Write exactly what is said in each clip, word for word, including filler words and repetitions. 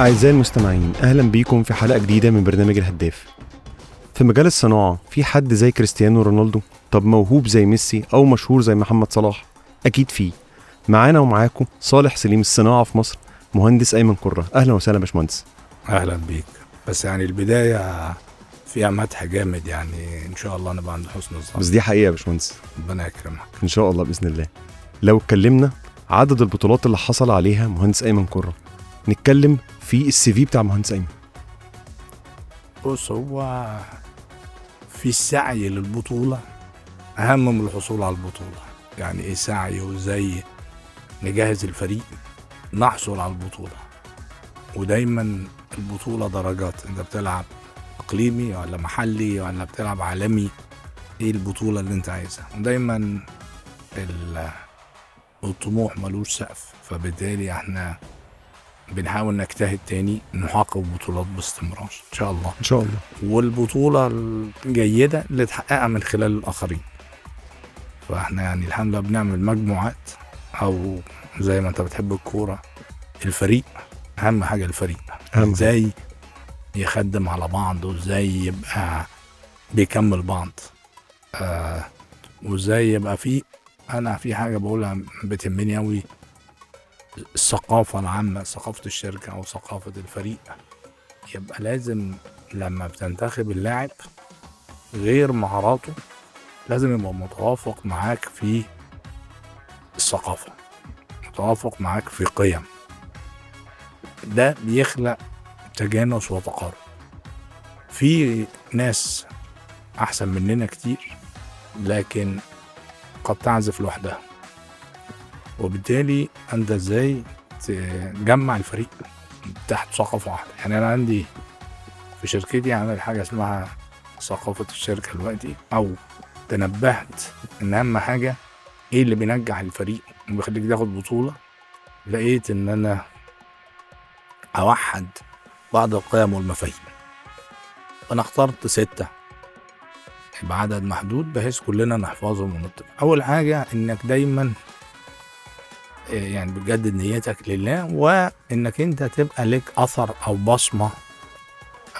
أعزائي المستمعين، أهلا بيكم في حلقة جديدة من برنامج الهداف. في مجال الصناعة، في حد زي كريستيانو رونالدو؟ طب موهوب زي ميسي أو مشهور زي محمد صلاح؟ أكيد فيه. معانا ومعاكم صالح سليم، الصناعة في مصر، مهندس أيمن كره. أهلا وسهلا باشمهندس. أهلا بيك. بس يعني البداية فيها مدح جامد، يعني إن شاء الله نبقى عند حسن الظن. بس دي حقيقة باشمهندس، ربنا يكرمك إن شاء الله بإذن الله. لو اتكلمنا عدد البطولات اللي حصل عليها مهندس أيمن كره، نتكلم في السي في بتاع مهندس أيمن. بص، هو في السعي للبطولة أهم من الحصول على البطولة. يعني إيه سعي؟ وزي نجهز الفريق نحصل على البطولة. ودايما البطولة درجات، أنت بتلعب إقليمي ولا محلي ولا بتلعب عالمي، إيه البطولة اللي أنت عايزها؟ ودايما الطموح ملوش سقف، فبالتالي إحنا بنحاول نجتهد تاني نحقق بطولات باستمرار ان شاء الله. ان شاء الله. والبطوله الجيده اللي تحققها من خلال الاخرين. فاحنا يعني الحمد لله بنعمل مجموعات، او زي ما انت بتحب الكوره، الفريق اهم حاجه. الفريق ازاي يخدم على بعض، وازاي يبقى بيكمل بعض، آه وازاي يبقى فيه. انا في حاجه بقولها بتهمني قوي، الثقافة العامة، ثقافة الشركة أو ثقافة الفريق. يبقى لازم لما بتنتخب اللاعب غير مهاراته، لازم يبقى متوافق معاك في الثقافة، متوافق معاك في قيم. ده بيخلق تجانس وتقارب. في ناس أحسن مننا كتير لكن قد تعزف لوحدها، وبالتالي أنت إزاي تجمع الفريق تحت ثقافة واحدة. يعني أنا عندي في شركتي عمل حاجة اسمها ثقافة الشركة دلوقتي، أو تنبهت إن أهم حاجة إيه اللي بينجح الفريق وبيخليك تاخد بطولة. لقيت إن أنا أوحد بعض القيم والمفاهيم، وأنا اخترت ستة بعدد محدود بحيث كلنا نحفظهم ونطبق. أول حاجة إنك دايماً يعني بتجدد نيتك لله، وانك انت تبقى لك اثر او بصمه،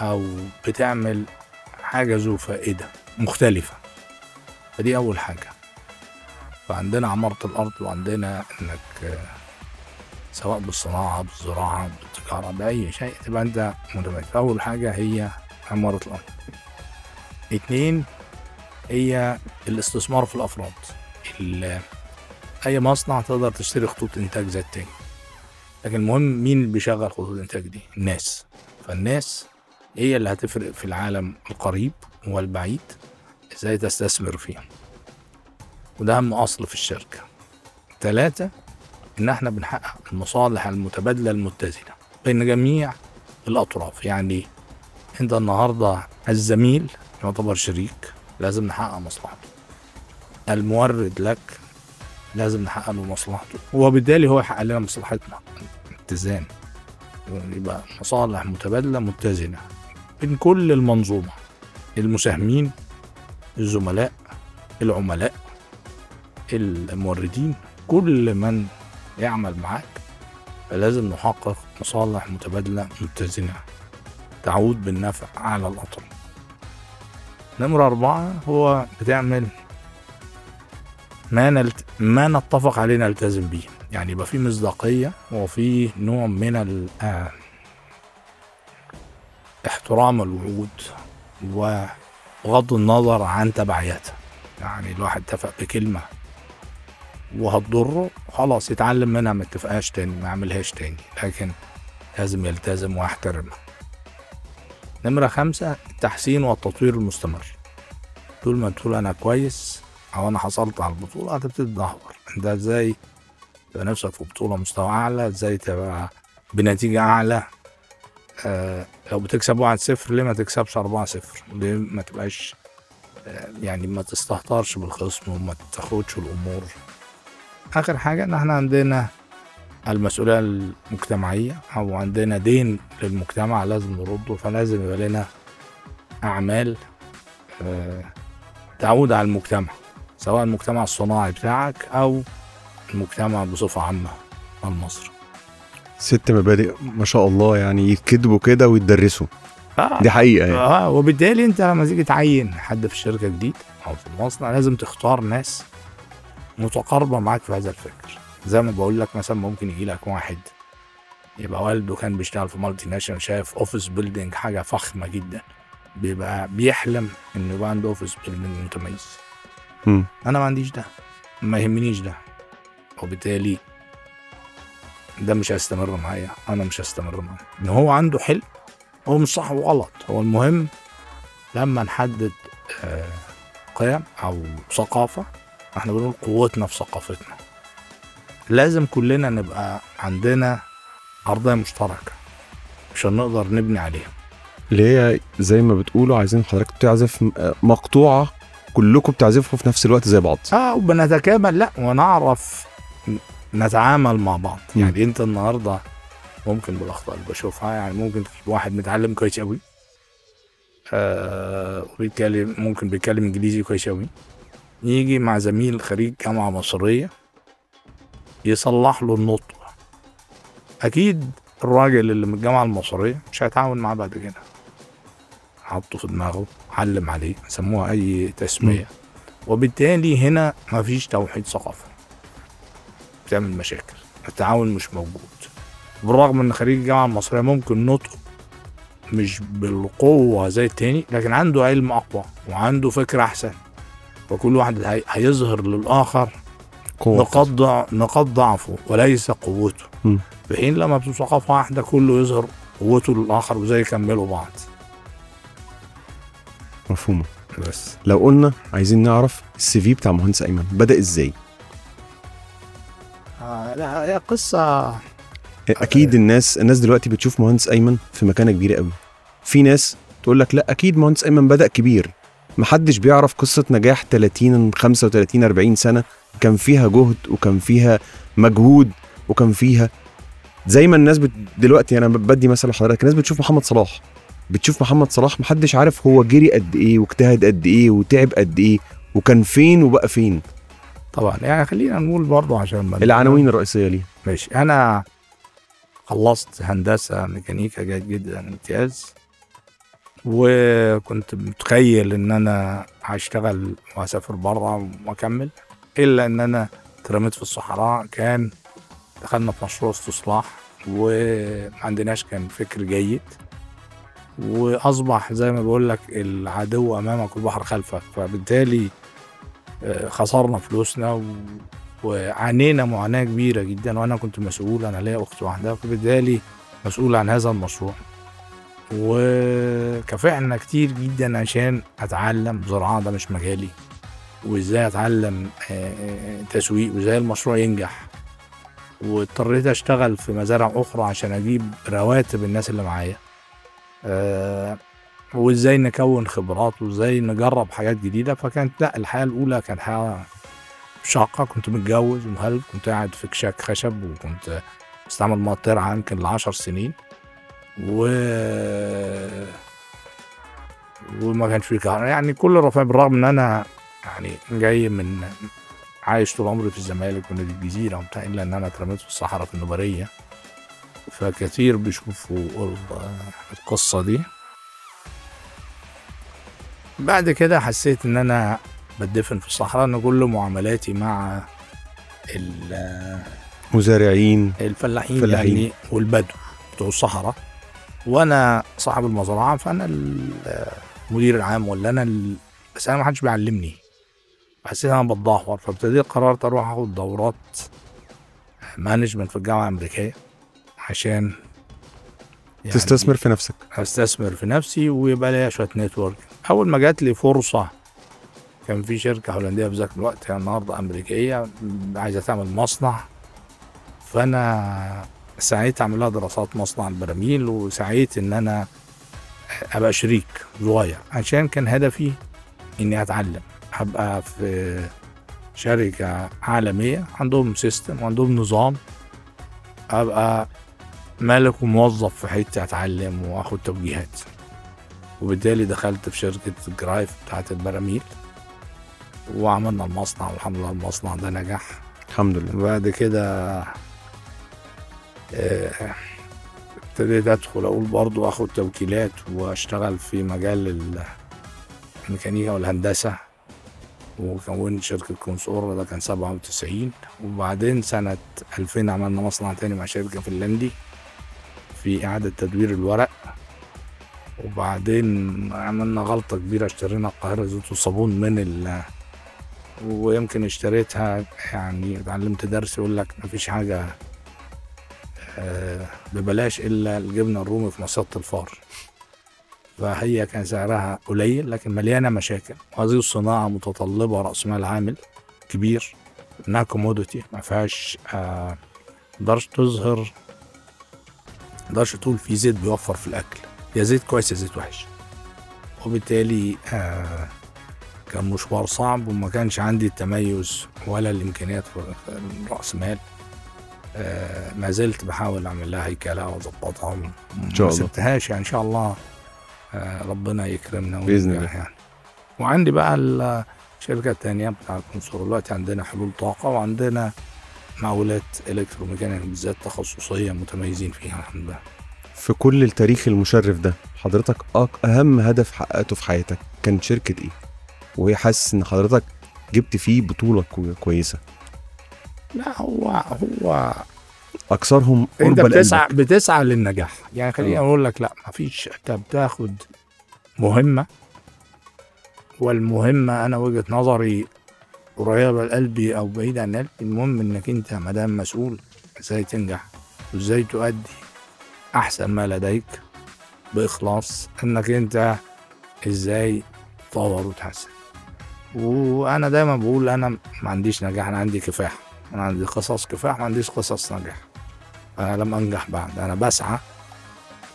او بتعمل حاجه ذو فائده مختلفه. فدي اول حاجه. فعندنا عماره الارض، وعندنا انك سواء بالصناعه بالزراعه بالتجاره باي شيء تبقى انت متميز. اول حاجه هي عماره الارض. اتنين هي الاستثمار في الافراد. اي مصنع تقدر تشتري خطوط انتاج ذاتيه، لكن المهم مين اللي بيشغل خطوط الانتاج دي؟ الناس. فالناس هي اللي هتفرق في العالم القريب والبعيد، ازاي تستثمر فيها. وده اهم اصل في الشركه. ثلاثه، ان احنا بنحقق المصالح المتبادله المتزنه بين جميع الاطراف. يعني انت النهارده الزميل يعتبر شريك، لازم نحقق مصلحته. المورد لك لازم نحقق له مصلحته، وبالتالي هو يحقق لنا مصلحتنا. اتزان، يبقى مصالح متبادله متزنه بين كل المنظومه، المساهمين، الزملاء، العملاء، الموردين، كل من يعمل معاك. فلازم نحقق مصالح متبادله متزنه تعود بالنفع على الاطراف. نمره أربعة، هو بتعمل ما, نلت... ما نتفق عليه نلتزم بيه. يعني يبقى فيه مصداقية، وفيه نوع من ال... آه... احترام الوعود، وغض النظر عن تبعياتها. يعني الواحد اتفق بكلمة وهتضره، خلاص يتعلم منها، ما اتفقهاش تاني، ما عملهاش تاني، لكن لازم يلتزم واحترمها. نمرة خمسة، التحسين والتطوير المستمر. طول ما تقول أنا كويس او انا حصلت على البطوله، هتبتدي تدهور. انت ازاي تبقى نفسك في بطوله مستوى اعلى؟ ازاي تبقى بنتيجه اعلى؟ آه لو بتكسب واحد صفر، ليه ما تكسبش أربعة صفر؟ ليه ما تبقاش آه يعني ما تستهترش بالخصم وما تاخدش الامور. اخر حاجه، ان احنا عندنا المسؤوليه المجتمعيه، او عندنا دين للمجتمع لازم نرده. فلازم يبقى لنا اعمال آه تعود على المجتمع، سواء المجتمع الصناعي بتاعك أو المجتمع بصفة عامة المصري. ست مبادئ ما شاء الله يعني يتكتبوا كده ويتدرسوا. آه. دي حقيقه يعني. اه وبالتالي انت لما تيجي تعين حد في شركه جديد او في المصنع لازم تختار ناس متقاربه معاك في هذا الفكر. زي ما بقول لك مثلا ممكن يجي لك واحد يبقى والده كان بيشتغل في مالتي ناشونال، شايف اوفيس بيلدينج حاجه فخمه جدا، بيبقى بيحلم انه يبقى عنده اوفيس بيلدينج متميز. م. انا ما عنديش ده، ما يهمنيش ده، وبالتالي ده مش هيستمر معايا، انا مش هستمر معاه. ان هو عنده حلم، هو مش صح وغلط، هو المهم لما نحدد قيم او ثقافه، احنا بنقول قوتنا في ثقافتنا، لازم كلنا نبقى عندنا أرضية مشتركة عشان نقدر نبني عليها. ليه زي ما بتقولوا عايزين حضرتك تعزف مقطوعة كلكم بتعزفوا في نفس الوقت زي بعض، اه وبنتكامل لا ونعرف نتعامل مع بعض. م. يعني انت النهاردة ممكن بالأخطاء اللي بشوفها يعني ممكن واحد متعلم كويس قوي آه وبيتكلم ممكن بيتكلم انجليزي كويس قوي، يجي مع زميل خريج جامعة مصرية يصلح له النطق، اكيد الراجل اللي من الجامعه المصريه مش هيتعاون معاه بعد كده، حطه في دماغه، علم عليه، سموها اي تسميه. م. وبالتالي هنا مفيش توحيد ثقافه، بتعمل مشاكل، التعاون مش موجود. بالرغم ان خريج الجامعه المصريه ممكن نطقه مش بالقوه زي التاني، لكن عنده علم اقوى وعنده فكره احسن، وكل واحد هيظهر للاخر نقاط نقاط ضعفه وليس قوته. م. في حين لما بثقافة واحدة كله يظهر قوته للآخر وزي يكملوا بعض. مفهومة. بس لو قلنا عايزين نعرف السي في بتاع مهندس أيمن بدأ إزاي؟ آه لا هي قصة أكيد. الناس الناس دلوقتي بتشوف مهندس أيمن في مكانة كبيرة قوي، في ناس تقول لك لا أكيد مهندس أيمن بدأ كبير، محدش بيعرف قصة نجاح ثلاثين خمسة وثلاثين أربعين سنة كان فيها جهد وكان فيها مجهود وكان فيها زي ما الناس بت... دلوقتي انا بدي مثلا حضرتك، الناس بتشوف محمد صلاح بتشوف محمد صلاح محدش عارف هو جري قد ايه واجتهد قد ايه وتعب قد ايه وكان فين وبقى فين. طبعا يعني خلينا نقول برضه عشان العناوين الرئيسيه ليه. ماشي، انا خلصت هندسه ميكانيكا جيد جدا امتياز، وكنت متخيل ان انا هشتغل واسافر بره واكمل، الا ان انا اترميت في الصحراء. كان دخلنا في مشروع استصلاح ومعندناش كان فكر جيد، وأصبح زي ما بقول لك العدو أمامك والبحر خلفك، فبالتالي خسرنا فلوسنا وعانينا معاناة كبيرة جدا. وأنا كنت مسؤول، أنا ليا أخت واحدة، فبالتالي مسؤول عن هذا المشروع، وكافحنا كتير جدا عشان أتعلم زراعة ده مش مجالي، وإزاي أتعلم تسويق وإزاي المشروع ينجح، واضطريت اشتغل في مزارع اخرى عشان اجيب رواتب الناس اللي معايا، أه وازاي نكون خبرات وازاي نجرب حاجات جديده. فكانت لا الحياه الاولى كانت حياه شاقه، كنت متجوز ومهلك، كنت قاعد في كشاك خشب، وكنت استعمل ميه ترعه يمكن لعشر سنين، و وما كانش في كهرباء يعني كل رفاه. بالرغم ان انا يعني جاي من عايش طول عمري في الزمالك ونادي الجزيرة وبتاع، إلا أن أنا اترميت في الصحراء في النوبرية، فكثير بيشوفوا القصة دي. بعد كده حسيت أن أنا بدفن في الصحراء، أن كل معاملاتي مع المزارعين الفلاحين, الفلاحين. يعني والبدو بتوع الصحراء، وأنا صاحب المزرعة، فأنا المدير العام ولا أنا ال... بس أنا ما حدش بيعلمني، حسيت انا بتدهور. فابتديت قررت اروح اخد دورات مانجمنت في الجامعه الامريكيه عشان يعني تستثمر في نفسك، استثمر في نفسي ويبقى لي شويه نتورك. اول ما جات لي فرصه كان في شركه هولنديه في ذاك الوقت، هي النهارده امريكيه، عايزه تعمل مصنع، فانا سعيت اعمل لها دراسات مصنع البراميل، وسعيت ان انا ابقى شريك صغير عشان كان هدفي اني اتعلم، هبقى في شركة عالمية عندهم سيستم وعندهم نظام، هبقى مالك وموظف في حتة أتعلم وأخد توجيهات. وبالتالي دخلت في شركة جرايف بتاعت البراميل، وعملنا المصنع والحمد لله المصنع ده نجح الحمد لله. بعد كده ابتديت ادخل اقول برضو اخد توكيلات واشتغل في مجال الميكانيكا والهندسه، وكونت شركه كونسور ده كان سبعة وتسعين، وبعدين سنه ألفين عملنا مصنع تاني مع شركه فنلندي في اعاده تدوير الورق، وبعدين عملنا غلطه كبيره اشترينا القاهره زيت وصابون من ال ويمكن اشتريتها يعني اتعلمت درس يقول لك مفيش حاجه ببلاش الا الجبنه الرومي في مصيدة الفار، فهي كان سعرها قليل لكن مليانه مشاكل، وهذه الصناعه متطلبه راس مال عامل كبير، انها كوموديتي ما فيهاش ما تقدرش تظهر، ما تقدرش تقول في زيت بيوفر في الاكل، يا زيت كويس يا زيت وحش، وبالتالي آه كان مشوار صعب، وما كانش عندي التميز ولا الامكانيات في راس مال. آه ما زلت بحاول اعمل لها هيكله واظبطها ان شاء الله، ما سبتهاش يعني ان شاء الله آه ربنا يكرمنا باذن الله يعني. وعندي بقى الشركه الثانيه بتاع الكونسورولات، عندنا حلول طاقه وعندنا مقاولات الكتروميكانيكا بالذات تخصصيه متميزين فيها الحمد لله. في كل التاريخ المشرف ده حضرتك اهم هدف حققته في حياتك كان شركه ايه؟ وهي حاسس ان حضرتك جبت فيه بطوله كويسه؟ لا هو هو اكثرهم قرب لقلبك، بتسعى بتسعى للنجاح يعني. خليني اقول لك لا مفيش، انت بتاخد مهمه، والمهمه انا وجهه نظري قريبه لقلبي او بعيده عن قلبي، المهم انك انت ما دام مسؤول ازاي تنجح وازاي تؤدي احسن ما لديك باخلاص، انك انت ازاي تطور وتحسن. وانا دايما بقول انا ما عنديش نجاح، انا عندي كفاح، انا عندي قصص كفاح، ما عنديش قصص نجاح، انا لم انجح بعد، انا بسعى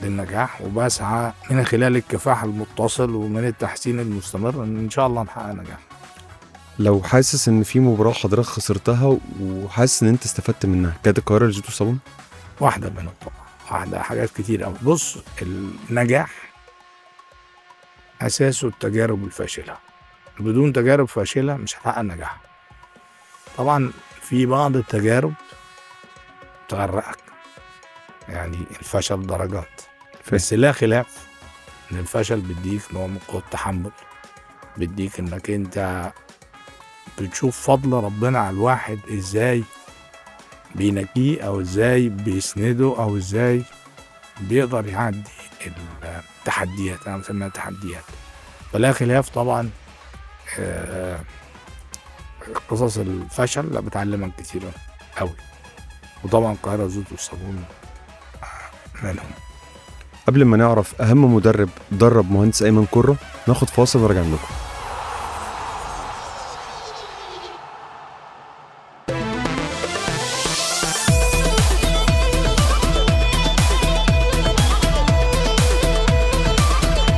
للنجاح وبسعى من خلال الكفاح المتصل ومن التحسين المستمر ان شاء الله نحقق نجاح. لو حاسس ان في مباراه حضرتك خسرتها وحاسس ان انت استفدت منها، كانت القاهره اللي جيتوا صابون واحده منهم؟ طبعا واحده، حاجات كتير قوي. بص، النجاح اساسه التجارب الفاشله، بدون تجارب فاشله مش هتحقق نجاح. طبعا في بعض التجارب تغرقك، يعني الفشل درجات، بس لا خلاف ان الفشل بيديك نوع من قوة التحمل، بيديك انك انت بتشوف فضل ربنا على الواحد ازاي بينجيه او ازاي بيسنده او ازاي بيقدر يعدي التحديات، انا بسميها تحديات. فلا خلاف طبعا آه قصص الفشل لا بتعلمك كتير قوي، وطبعا القاهره زيت والصابون منهم. قبل ما نعرف اهم مدرب درب مهندس ايمن كره، ناخد فاصل ونرجع لكم.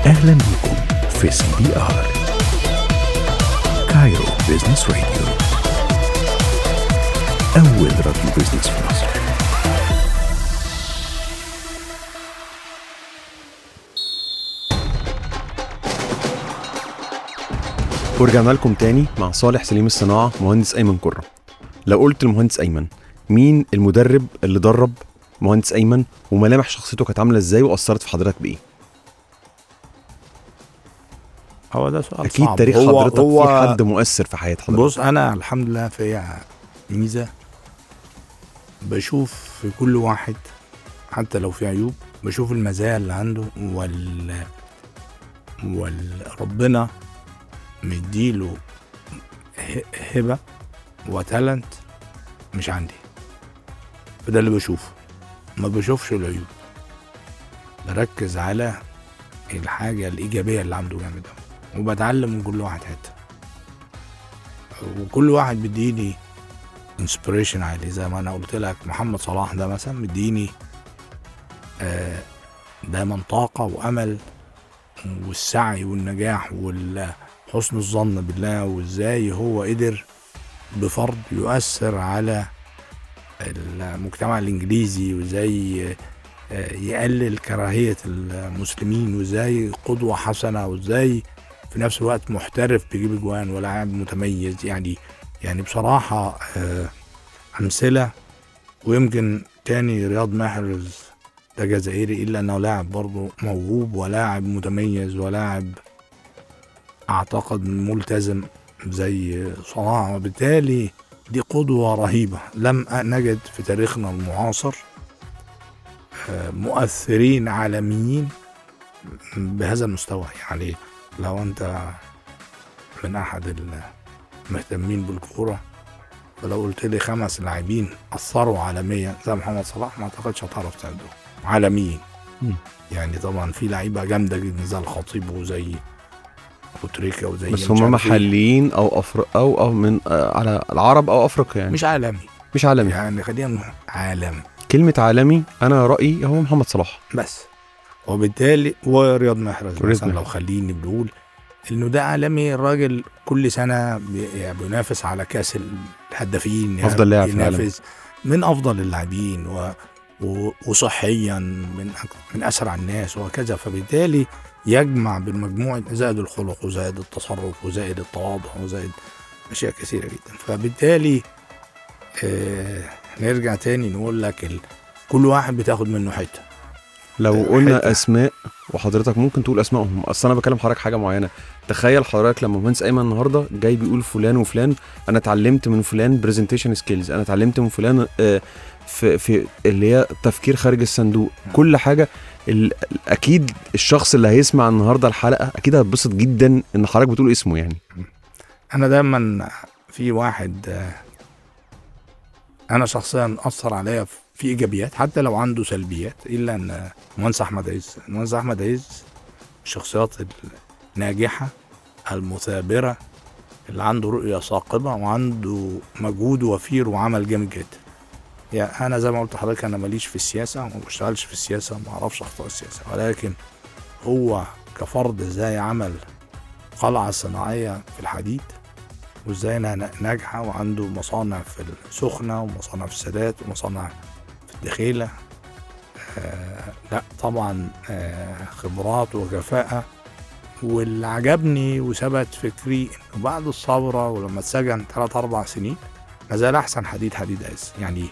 اهلا بكم في سي بي آر كايرو بيزنس راديو، أول راديو بيزنس في مصر. ورجعنا لكم تاني مع صالح سليم الصناعة مهندس أيمن كره. لو قلت المهندس أيمن، مين المدرب اللي درب مهندس أيمن وملامح شخصيته كانت عاملة ازاي وأثرت في حضرتك بإيه؟ هو ده سؤال أكيد صعب. تاريخ هو حضرتك هو في حد مؤثر في حياة حضرتك؟ بص، أنا الحمد لله في ميزة، بشوف في كل واحد حتى لو في عيوب، بشوف المزايا اللي عنده وال والربنا مديله هبة وتالنت مش عندي، فده اللي بشوفه. ما بشوفش العيوب، بركز على الحاجة الإيجابية اللي عنده جامد، وبتعلم من كل واحد حتى، وكل واحد بديني انسبريشن عالي. زي ما انا قلت لك محمد صلاح ده مثلا مديني آه دايما طاقة وامل والسعي والنجاح وحسن الظن بالله، وازاي هو قدر بفرض يؤثر على المجتمع الانجليزي، وازاي يقلل كراهية المسلمين، وازاي قدوة حسنة، وازاي في نفس الوقت محترف بيجيب اجوان ولاعب متميز. يعني يعني بصراحة أمثلة، ويمكن تاني رياض محرز ده جزائري، إلا أنه لاعب برضه موهوب ولاعب متميز ولاعب أعتقد ملتزم زي صلاح، وبالتالي دي قدوة رهيبة. لم نجد في تاريخنا المعاصر مؤثرين عالميين بهذا المستوى. يعني لو أنت من أحد المهتمين بالكورة فلو قلت لي خمس لاعبين أثروا عالميا زي محمد صلاح ما أعتقدش هتعرف تعدهم عالميين. يعني طبعا في لعيبة جامدة جدا زي النزال الخطيب وزي أبو تريكة وزي، بس هم محليين أو أفر أو أو من على العرب أو أفريقيا، يعني مش عالمي مش عالمي يعني خلينا عالم. كلمة عالمي أنا رأيي هو محمد صلاح بس، وبالتالي ورياض محرز مثلا لو خليني بنقول إنه ده عالمي. الراجل كل سنة بينافس على كأس الهدافين، يعني أفضل لاعب بينافس من أفضل اللاعبين و... و... وصحيا من من أسرع الناس وكذا، فبالتالي يجمع بالمجموعة زائد الخلق وزائد التصرف وزائد التواضع وزائد أشياء كثيرة جدا. فبالتالي آه نرجع تاني نقول لك ال... كل واحد بتاخد منه حتة. لو قلنا حتة. أسماء وحضرتك ممكن تقول أسمائهم، أصلا أنا بكلم حضرتك حاجة معينة. تخيل حضرتك لما مهندس أيمن النهاردة جاي بيقول فلان وفلان، أنا تعلمت من فلان presentation skills، أنا تعلمت من فلان آه في, في اللي هي تفكير خارج الصندوق، كل حاجة. أكيد الشخص اللي هيسمع النهاردة الحلقة أكيد هتبسط جدا إن حضرتك بتقول اسمه. يعني أنا دايما في واحد أنا شخصيا أثر عليا في إيجابيات حتى لو عنده سلبيات، إلا أن مونس أحمد عيز مونس أحمد عيز الشخصيات الناجحة المثابرة اللي عنده رؤية ثاقبة وعنده مجهود وفير وعمل جامد جدا. يعني أنا زي ما قلت لحضرتك أنا ماليش في السياسة وما بشتغلش في السياسة وما أعرفش أخطاء السياسة، ولكن هو كفرد إزاي عمل قلعة صناعية في الحديد وإزاي ناجحة وعنده مصانع في السخنة ومصانع في السادات ومصانع في الدخيلة. آه لا طبعا آه خبرات وكفاءة. واللي عجبني وثبت فكري إنه بعد الثورة ولما اتسجن ثلاث أربع سنين ما زال أحسن حديد حديد أيس. يعني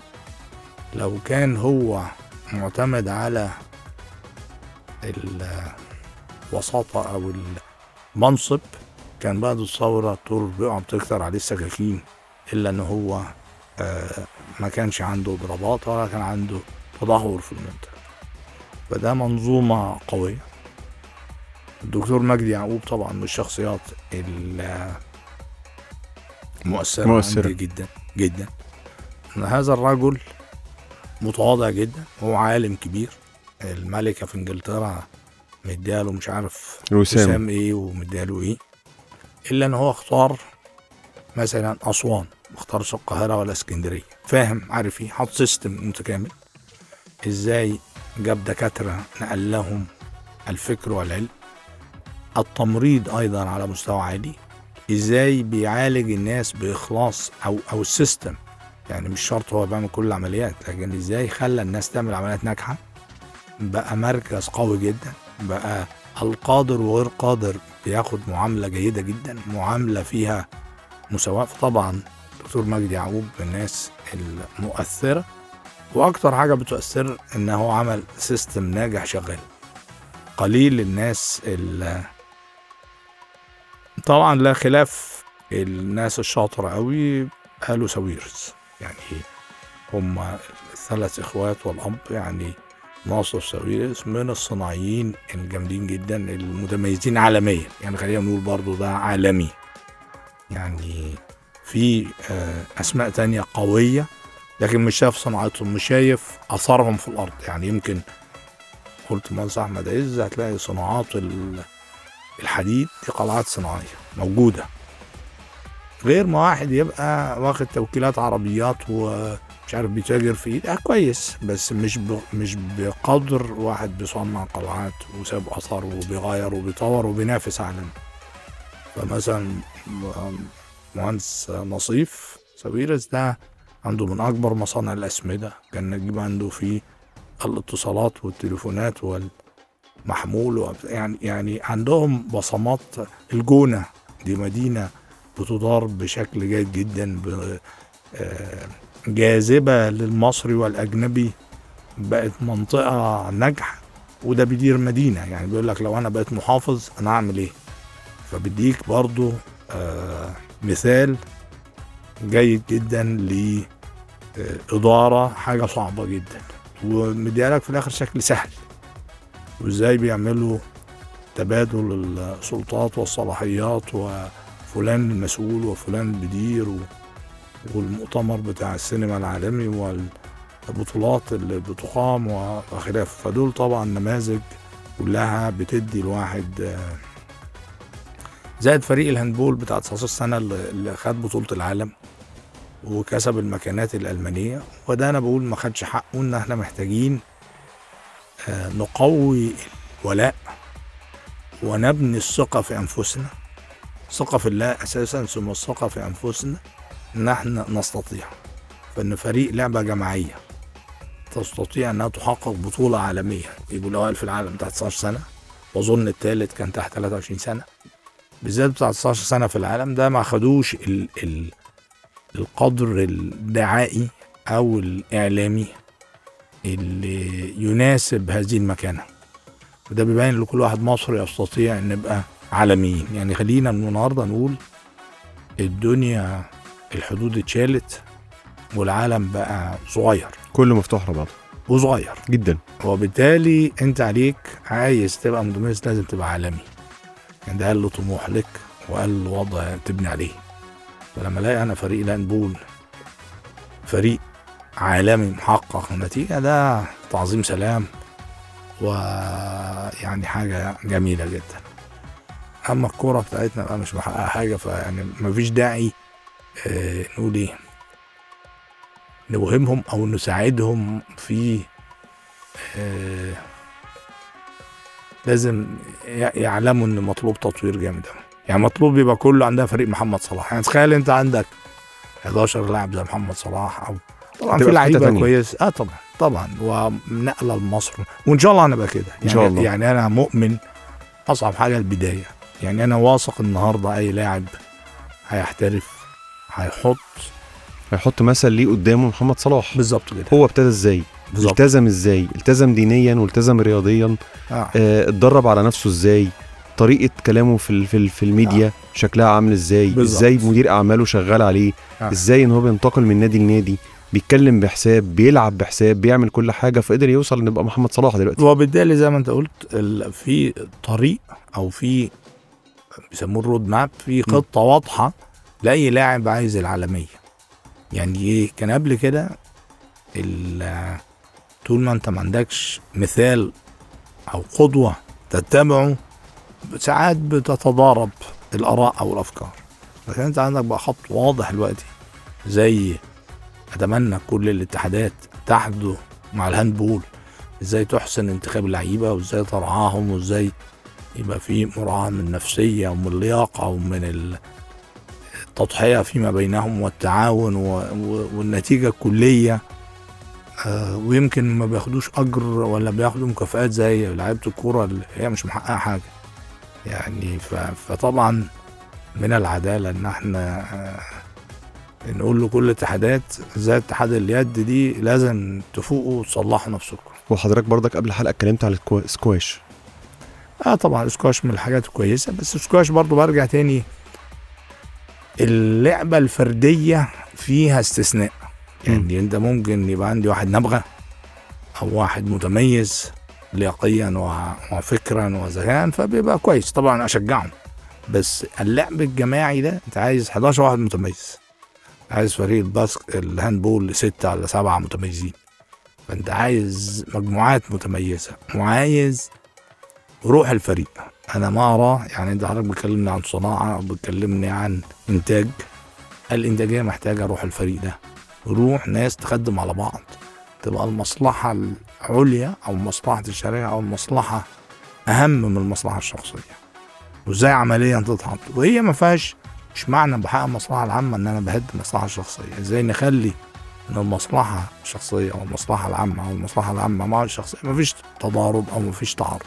لو كان هو معتمد على الوساطة أو المنصب كان بعد الثورة طول بقى بتكتر عليه السكاكين، إلا أنه هو ما كانش عنده ضربات ولا كان عنده تدهور في المنطقة. فده منظومة قوية. الدكتور مجدي يعقوب طبعا من الشخصيات المؤثرة مؤثرة جدا جدا. هذا الرجل متواضع جدا، هو عالم كبير. الملكة في انجلترا مدياله مش عارف وسام ايه ومدياله ايه، الا ان هو اختار مثلا اسوان، مختارش القاهرة ولا اسكندرية. فاهم عارف ايه، حط سيستم متكامل ازاي جاب دكاترة نقل لهم الفكر والعلم، التمريض ايضا على مستوى عالي، ازاي بيعالج الناس باخلاص او او السيستم. يعني مش شرط هو بيعمل كل العمليات، لكن ازاي خلى الناس تعمل عمليات ناجحه. بقى مركز قوي جدا، بقى القادر وغير قادر بياخد معامله جيده جدا، معامله فيها مساواه. طبعا دكتور مجدي يعقوب من الناس المؤثره، واكتر حاجه بتؤثر ان هو عمل سيستم ناجح شغال. قليل الناس اللي طبعا لا خلاف الناس الشاطره قوي قالوا سويرز، يعني هم الثلاث اخوات والاب، يعني ناصر سويرز من الصناعيين الجامدين جدا المتميزين عالميا. يعني خلينا نقول برضو ده عالمي. يعني في اسماء تانية قوية لكن مش شايف صناعتهم، مش شايف اثرهم في الارض. يعني يمكن قلت مهندس احمد عز هتلاقي صناعات الحديد دي قلعات صناعية موجودة، غير ما واحد يبقى واخد توكيلات عربيات ومش عارف بيتاجر في ايه. اه كويس بس مش ب... مش بقدر واحد بيصنع قلعات وساب اثر وبيغير وبيطور وبينافس عالم. فمثلا مهندس نصيف سويرز ده عنده من اكبر مصانع الاسمده، كان نجيب عنده في الاتصالات والتليفونات والمحمول و... يعني يعني عندهم بصمات. الجونه دي مدينه بتدار بشكل جيد جدا جاذبة للمصري والأجنبي، بقت منطقة نجح، وده بيدير مدينة. يعني بيقول لك لو أنا بقيت محافظ أنا أعمل إيه؟ فبديك برضو آه مثال جيد جدا لإدارة حاجة صعبة جدا، ومديالك في الآخر شكل سهل، وإزاي بيعملوا تبادل السلطات والصلاحيات، وفلان المسؤول وفلان بدير، والمؤتمر بتاع السينما العالمي والبطولات اللي بتقام وخلافه. فدول طبعا نماذج كلها بتدي الواحد، زائد فريق الهاندبول بتاع تسعتاشر سنة اللي خد بطولة العالم وكسب المكانات الألمانية. وده أنا بقول ما خدش حقه، إن احنا محتاجين نقوي الولاء ونبني الثقة في أنفسنا، ثقة في الله أساسا ثم الثقة في أنفسنا نحن نستطيع. فإن فريق لعبة جماعية تستطيع أنها تحقق بطولة عالمية، يبقوا الأوائل في العالم تحت تسعتاشر سنة، وظن الثالث كان تحت ثلاثة وعشرين سنة، بالذات بتاع تسعتاشر سنة في العالم ده ما خدوش ال ال القدر الدعائي أو الإعلامي اللي يناسب هذه المكانة. وده بيبين لكل واحد مصري يستطيع أن نبقى عالميين. يعني خلينا من النهاردة نقول الدنيا الحدود اتشالت والعالم بقى صغير، كله مفتوح لبعضه وصغير جدا، وبالتالي انت عليك عايز تبقى متميز لازم تبقى عالمي. يعني ده قال له طموح لك وقال له وضع تبني عليه. فلما الاقي انا فريق الهاندبول فريق عالمي محقق نتيجة، ده تعظيم سلام ويعني حاجة جميلة جدا. اما الكرة بتاعتنا بقى مش محققة حاجة، فيعني مفيش داعي آه نقول ايه نوهمهم او نساعدهم في آه لازم يعلموا ان مطلوب تطوير جامد. يعني مطلوب يبقى كله عندها فريق محمد صلاح. يعني تخيل انت عندك حداشر لاعب زي محمد صلاح، او طبعا في لعيبه كويس اه طبعا طبعا ونقله لمصر، وان شاء الله هنبقى كده. يعني, يعني انا مؤمن اصعب حاجه البدايه. يعني انا واثق النهارده اي لاعب هيحترف هيحط هيحط مثل ليه قدامه محمد صلاح بالظبط كده، هو ابتدى ازاي، التزم ازاي، التزم دينيا والتزم رياضيا، آه. آه، اتدرب على نفسه ازاي، طريقه كلامه في في الميديا آه. شكلها عامل ازاي بالزبط. ازاي مدير اعماله شغال عليه، آه. ازاي ان هو بينتقل من نادي لنادي، بيتكلم بحساب، بيلعب بحساب، بيعمل كل حاجه، فقدر يوصل نبقى محمد صلاح دلوقتي. وبالتالي زي ما انت قلت في طريق او في بيسموه الرود ماب، في خطه م. واضحه لاي لاعب عايز العالميه. يعني كان قبل كده طول ما انت ما عندكش مثال او قدوه تتبعه ساعات بتتضارب الاراء او الافكار، لكن انت عندك بقى خط واضح دلوقتي. زي اتمنى كل الاتحادات تحدوا مع الهاندبول ازاي تحسن انتخاب اللعيبه وازاي ترعاهم وازاي يبقى في مراعاه من النفسيه ومن اللياقه ومن التضحيه فيما بينهم والتعاون والنتيجه الكليه، ويمكن ما بياخدوش اجر ولا بياخدوا مكافآت زي لعيبه الكوره اللي هي مش محققه حاجه. يعني فطبعا من العداله ان احنا نقول لكل الاتحادات زي اتحاد اليد دي لازم تفوقوا وتصلحوا نفسكم. وحضرتك برضك قبل الحلقه اتكلمت على السكواش. اه طبعا السكواش من الحاجات الكويسه، بس السكواش برضو برجع تاني اللعبه الفرديه فيها استثناء. يعني انت ممكن يبقى عندي واحد نبغة او واحد متميز لياقيا وفكرا وذكاء فبيبقى كويس، طبعا اشجعه. بس اللعب الجماعي ده انت عايز حداشر واحد متميز، عايز فريق الباسك الهاندبول ستة على سبعة متميزين، فانت عايز مجموعات متميزة وعايز روح الفريق. انا ما ارى يعني انت حضرتك بتكلمني عن صناعة، بتكلمني عن انتاج، الانتاجية محتاجة روح الفريق ده، روح ناس تخدم على بعض، تبقى المصلحة العليا أو مصلحة الشركة أو المصلحة أهم من المصلحة الشخصية، وإزاي عمليا تتحط. وهي ما فيهاش مش معنى بحق المصلحة العامة إن أنا بهد المصلحة الشخصية، إزاي نخلي إن المصلحة الشخصية أو المصلحة العامة أو المصلحة العامة مع الشخصية ما فيش تضارب أو ما فيش تعارض،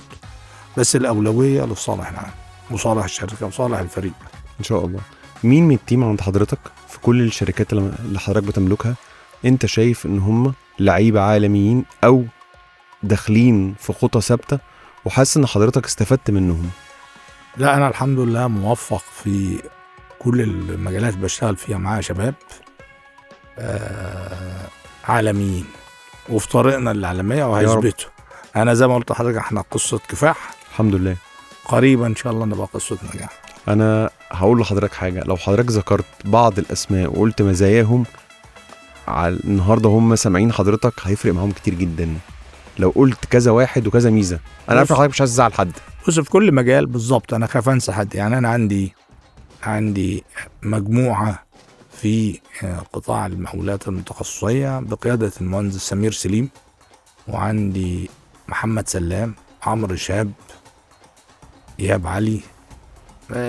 بس الأولوية للصالح العام وصالح الشركة وصالح الفريق. إن شاء الله. مين من التيم عند حضرتك في كل الشركات اللي حضرتك بتملكها انت شايف ان هم لعيبه عالميين او داخلين في خطه ثابته وحاسس ان حضرتك استفدت منهم؟ لا انا الحمد لله موفق في كل المجالات بشتغل فيها معايا شباب آه عالميين وفي طريقنا العالميه وهيثبتوا. انا زي ما قلت لحضرتك احنا قصه كفاح الحمد لله، قريبا ان شاء الله نبقى قصه نجاح. انا هقول لحضرتك حاجه، لو حضرتك ذكرت بعض الاسماء وقلت مزاياهم على النهارده هم سامعين حضرتك هيفرق معهم كتير جدا. لو قلت كذا واحد وكذا ميزه، انا عارف حضرتك مش عايز ازعل حد، بص في كل مجال بالظبط انا خاف انسى حد. يعني انا عندي عندي مجموعه في قطاع المقاولات المتخصصيه بقياده المهندس سمير سليم، وعندي محمد سلام، عمر شاب، اياب علي،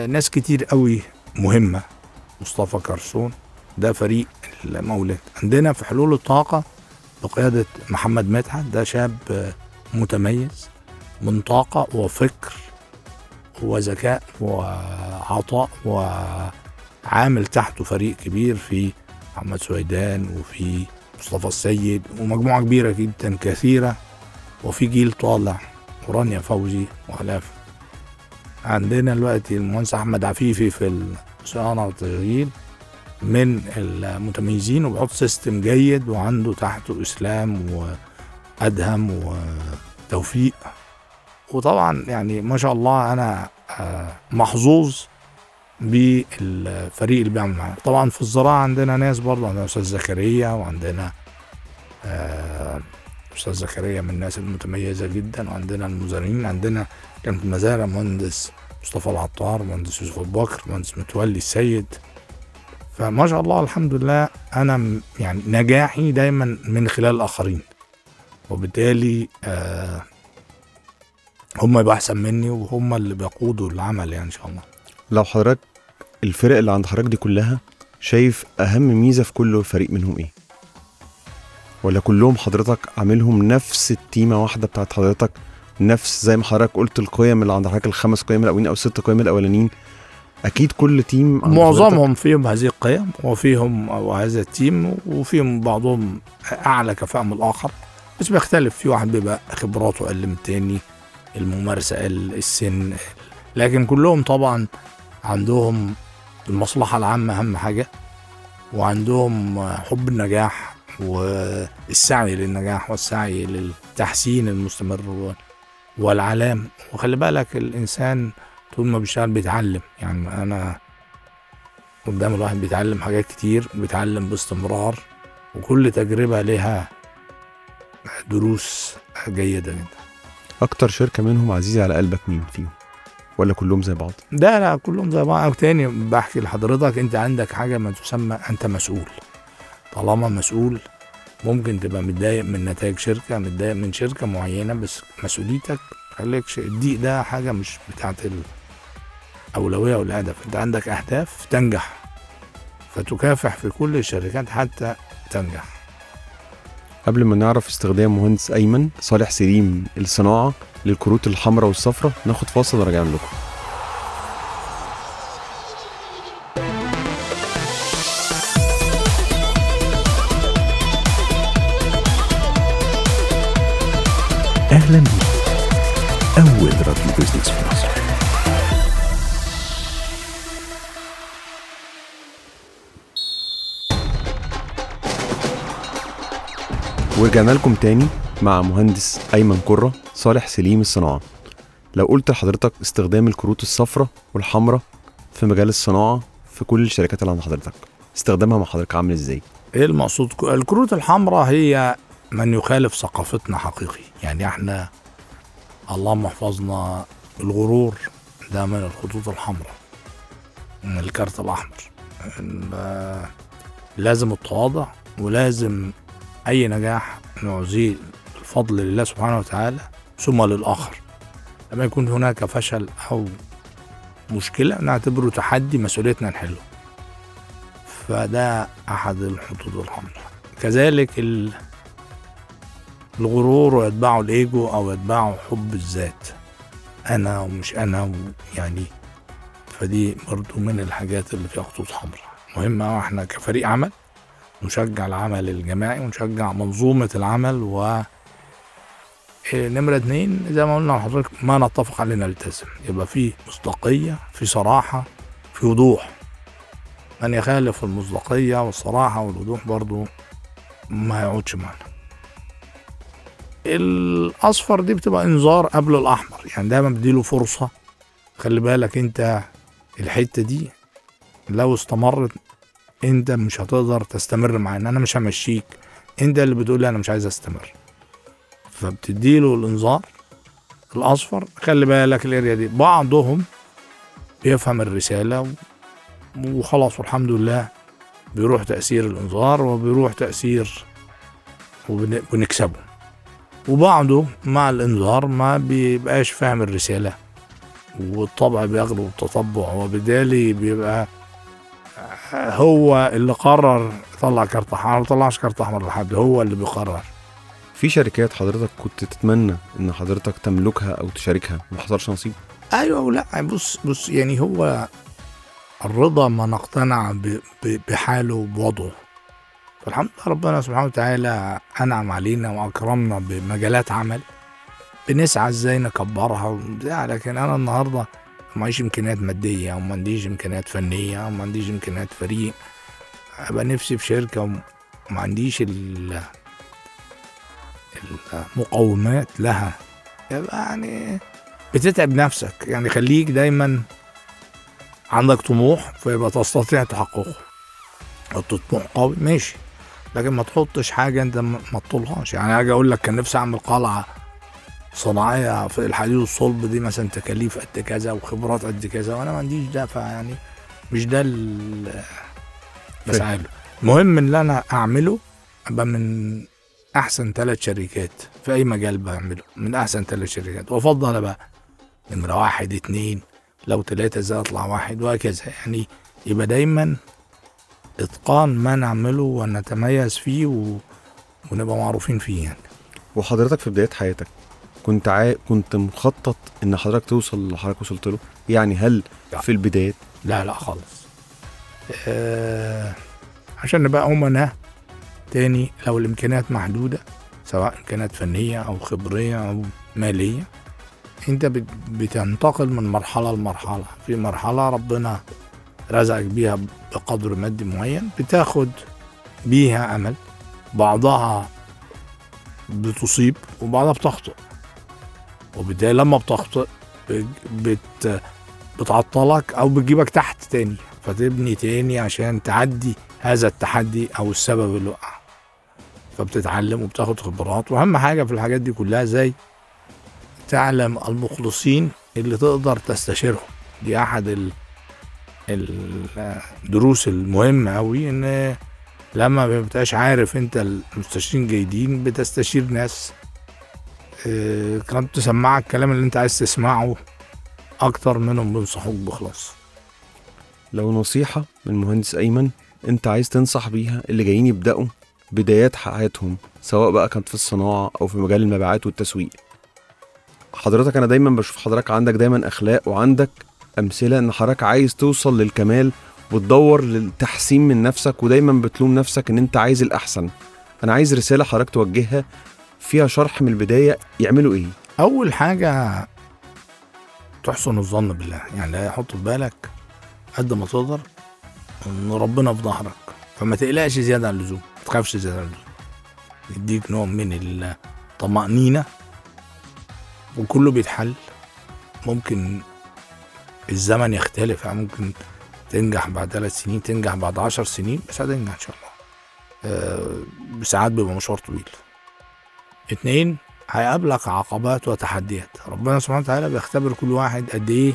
ناس كتير قوي مهمه، مصطفى كرسون، ده فريق المولد. عندنا في حلول الطاقه بقياده محمد متحد، ده شاب متميز من طاقه وفكر وذكاء وعطاء، وعامل تحته فريق كبير في محمد سويدان وفي مصطفى السيد ومجموعه كبيره جدا كثيره، وفي جيل طالع ورانيا فوزي وعلاف. عندنا دلوقتي المونس أحمد عفيفي في الصيانة والتشغيل من المتميزين وبيحط سيستم جيد، وعنده تحته إسلام وأدهم وتوفيق. وطبعا يعني ما شاء الله أنا محظوظ بالفريق اللي بيعمل معايا. طبعا في الزراعة عندنا ناس برضه، عندنا أستاذ زكريا، وعندنا أستاذ زكريا من الناس المتميزة جدا، وعندنا المزارعين، عندنا كان في المزارع مهندس مصطفى العطوار، مهندس زغل بكر، مهندس متولي السيد. فما شاء الله الحمد لله أنا يعني نجاحي دايما من خلال الآخرين، وبالتالي آه هم يبقى أحسن مني وهم اللي بيقودوا العمل يعني إن شاء الله. لو حضرتك الفرق اللي عند حضرتك دي كلها شايف أهم ميزة في كل فريق منهم إيه؟ ولا كلهم حضرتك عاملهم نفس التيمة واحدة بتاعت حضرتك، نفس زي ما حضرتك قلت القيم اللي عند حضرتك الخمس قيم الأولين أو الست قيم الأولانيين؟ أكيد كل تيم معظمهم فيهم هذه القيم وفيهم وهذا التيم، وفيهم بعضهم أعلى كفاءة من الآخر، بس بيختلف، في واحد بيبقى خبراته أقل من التاني، الممارسة، السن، لكن كلهم طبعا عندهم المصلحة العامة أهم حاجة، وعندهم حب النجاح والسعي للنجاح والسعي للتحسين المستمر والعلام. وخلي بالك الإنسان طول ما بيشتغل بيتعلم، يعني أنا قدام الواحد بيتعلم حاجات كتير وبيتعلم باستمرار، وكل تجربة لها دروس جيدة جدا. أكتر شركة منهم عزيزة على قلبك مين فيهم، ولا كلهم زي بعض؟ ده لا كلهم زي بعض. أو تاني بحكي لحضرتك أنت عندك حاجة ما تسمى أنت مسؤول، طالما مسؤول ممكن تبقى متضايق من نتائج شركة، متضايق من شركة معينة، بس مسؤوليتك خليكش الضيق، ده حاجة مش بتاعت الأولوية والهدف. انت عندك أهداف تنجح فتكافح في كل الشركات حتى تنجح. قبل ما نعرف استخدام مهندس أيمن صالح سليم الصناعة للكروت الحمراء والصفراء ناخد فاصل ورجعنا لكم. أهلاً أول راديو بيزنس في مصر. ورجعنا لكم تاني مع مهندس أيمن كره صالح سليم الصناعة. لو قلت لحضرتك استخدام الكروت الصفراء والحمراء في مجال الصناعة في كل الشركات اللي عند حضرتك، استخدامها مع حضرتك عامل إزاي؟ إيه المقصود؟ الكروت الحمراء هي من يخالف ثقافتنا حقيقي، يعني احنا اللهم احفظنا الغرور، ده من الخطوط الحمراء من الكارت الأحمر. لازم التواضع، ولازم أي نجاح نعزيه الفضل لله سبحانه وتعالى ثم للآخر. لما يكون هناك فشل أو مشكلة نعتبره تحدي مسؤوليتنا نحله، فده أحد الخطوط الحمراء. كذلك ال الغرور ويتبعه الايجو او يتبعه حب الذات، انا ومش انا، يعني فدي برضو من الحاجات اللي فيها خطوط حمراء مهمه. واحنا كفريق عمل نشجع العمل الجماعي ونشجع منظومة العمل. ونمرة اتنين زي ما قلنا لحضرتك ما نتفق عليه نلتزم، يبقى فيه مصداقية، في صراحة، في وضوح. من يخالف المصداقية والصراحة والوضوح برضو ما هيقعدش معنا. الأصفر دي بتبقى إنذار قبل الأحمر، يعني دايما بديله فرصة، خلي بالك أنت الحتة دي لو استمرت أنت مش هتقدر تستمر معانا، أنا مش همشيك، أنت اللي بتقولي أنا مش عايز أستمر، فبتديله الإنذار الأصفر خلي بالك الاريا دي. بعضهم بيفهم الرسالة وخلاص والحمد لله بيروح تأثير الإنذار وبيروح تأثير ونكسبه، وبعضه مع الإنذار ما بيبقاش فاهم الرسالة والطبع بيغلب التطبع، وبالتالي بيبقى هو اللي قرر يطلع كارت احمر وطلعش كارت احمر، لحد هو اللي بيقرر. في شركات حضرتك كنت تتمنى ان حضرتك تملكها او تشاركها ما حصلش نصيب؟ ايوه. لا بص بص يعني هو الرضا ما نقتنع بحاله وبوضعه، فالحمد لله ربنا سبحانه وتعالى أنعم علينا وأكرمنا بمجالات عمل بنسعى إزاي نكبرها، لكن أنا النهاردة معيش إمكانيات مادية وما عنديش إمكانيات فنية وما عنديش إمكانيات فريق، أبقى نفسي في شركة وما عنديش المقومات لها، يعني بتتعب نفسك، يعني خليك دايما عندك طموح فيبقى تستطيع تحققه، حط طموح قوي ماشي، لكن ما تحطش حاجة انت ما تطولهاش. يعني اجي اقول لك كان نفسي اعمل قلعة صناعية في الحديد والصلب دي مثلا تكاليف قد كذا وخبرات قد كذا وانا ما عنديش ده، فيعني مش ده بس عامله. المهم ان انا اعمله ابقى من احسن ثلاث شركات في اي مجال بعمله، من احسن ثلاث شركات وافضل بقى نمرة واحد اتنين، لو تلاتة زي اطلع واحد وهكذا، يعني يبقى دايما اتقان ما نعمله ونتميز فيه و... ونبقى معروفين فيه يعني. وحضرتك في بداية حياتك كنت عاي... كنت مخطط ان حضرتك توصل لحضرتك وصلت له؟ يعني هل لا. في البداية؟ لا لا خالص آه... عشان نبقى امناء تاني، لو الامكانيات محدودة سواء امكانيات فنية او خبرية او مالية، انت بتنتقل من مرحلة لمرحلة، في مرحلة ربنا رزقك بيها بقدر مادي معين بتاخد بيها امل، بعضها بتصيب وبعضها بتخطئ، وبالتالي لما بتخطئ بت بتعطلك او بتجيبك تحت تاني، فتبني تاني عشان تعدي هذا التحدي او السبب اللي وقع، فبتتعلم وبتاخد خبرات. واهم حاجة في الحاجات دي كلها زي تعلم المخلصين اللي تقدر تستشيرهم، دي احد ال الدروس المهمة أوي، ان لما بتبقاش عارف انت المستشارين جيدين بتستشير ناس كانت بتسمعك الكلام اللي انت عايز تسمعه اكتر منهم بينصحوك بخلاص. لو نصيحة من مهندس ايمن انت عايز تنصح بيها اللي جايين يبدأوا بدايات حياتهم سواء بقى كانت في الصناعة او في مجال المبيعات والتسويق، حضرتك انا دايما بشوف حضرتك عندك دايما اخلاق وعندك امثله ان حضرتك عايز توصل للكمال وتدور للتحسين من نفسك ودايما بتلوم نفسك ان انت عايز الاحسن، انا عايز رساله حضرتك توجهها فيها شرح من البدايه يعملوا ايه؟ اول حاجه تحسن الظن بالله، يعني حط في بالك قد ما تقدر ان ربنا في ظهرك، فما تقلقش زياده عن اللزوم، ما تخافش زياده عن اللزوم، يديك نوع من الطمانينه وكله بيتحل. ممكن الزمن يختلف، ممكن تنجح بعد ثلاث سنين تنجح بعد عشر سنين بس هتنجح ان شاء الله، بساعات بيبقى مشوار طويل. اتنين، هيقابلك عقبات وتحديات، ربنا سبحانه وتعالى بيختبر كل واحد قد ايه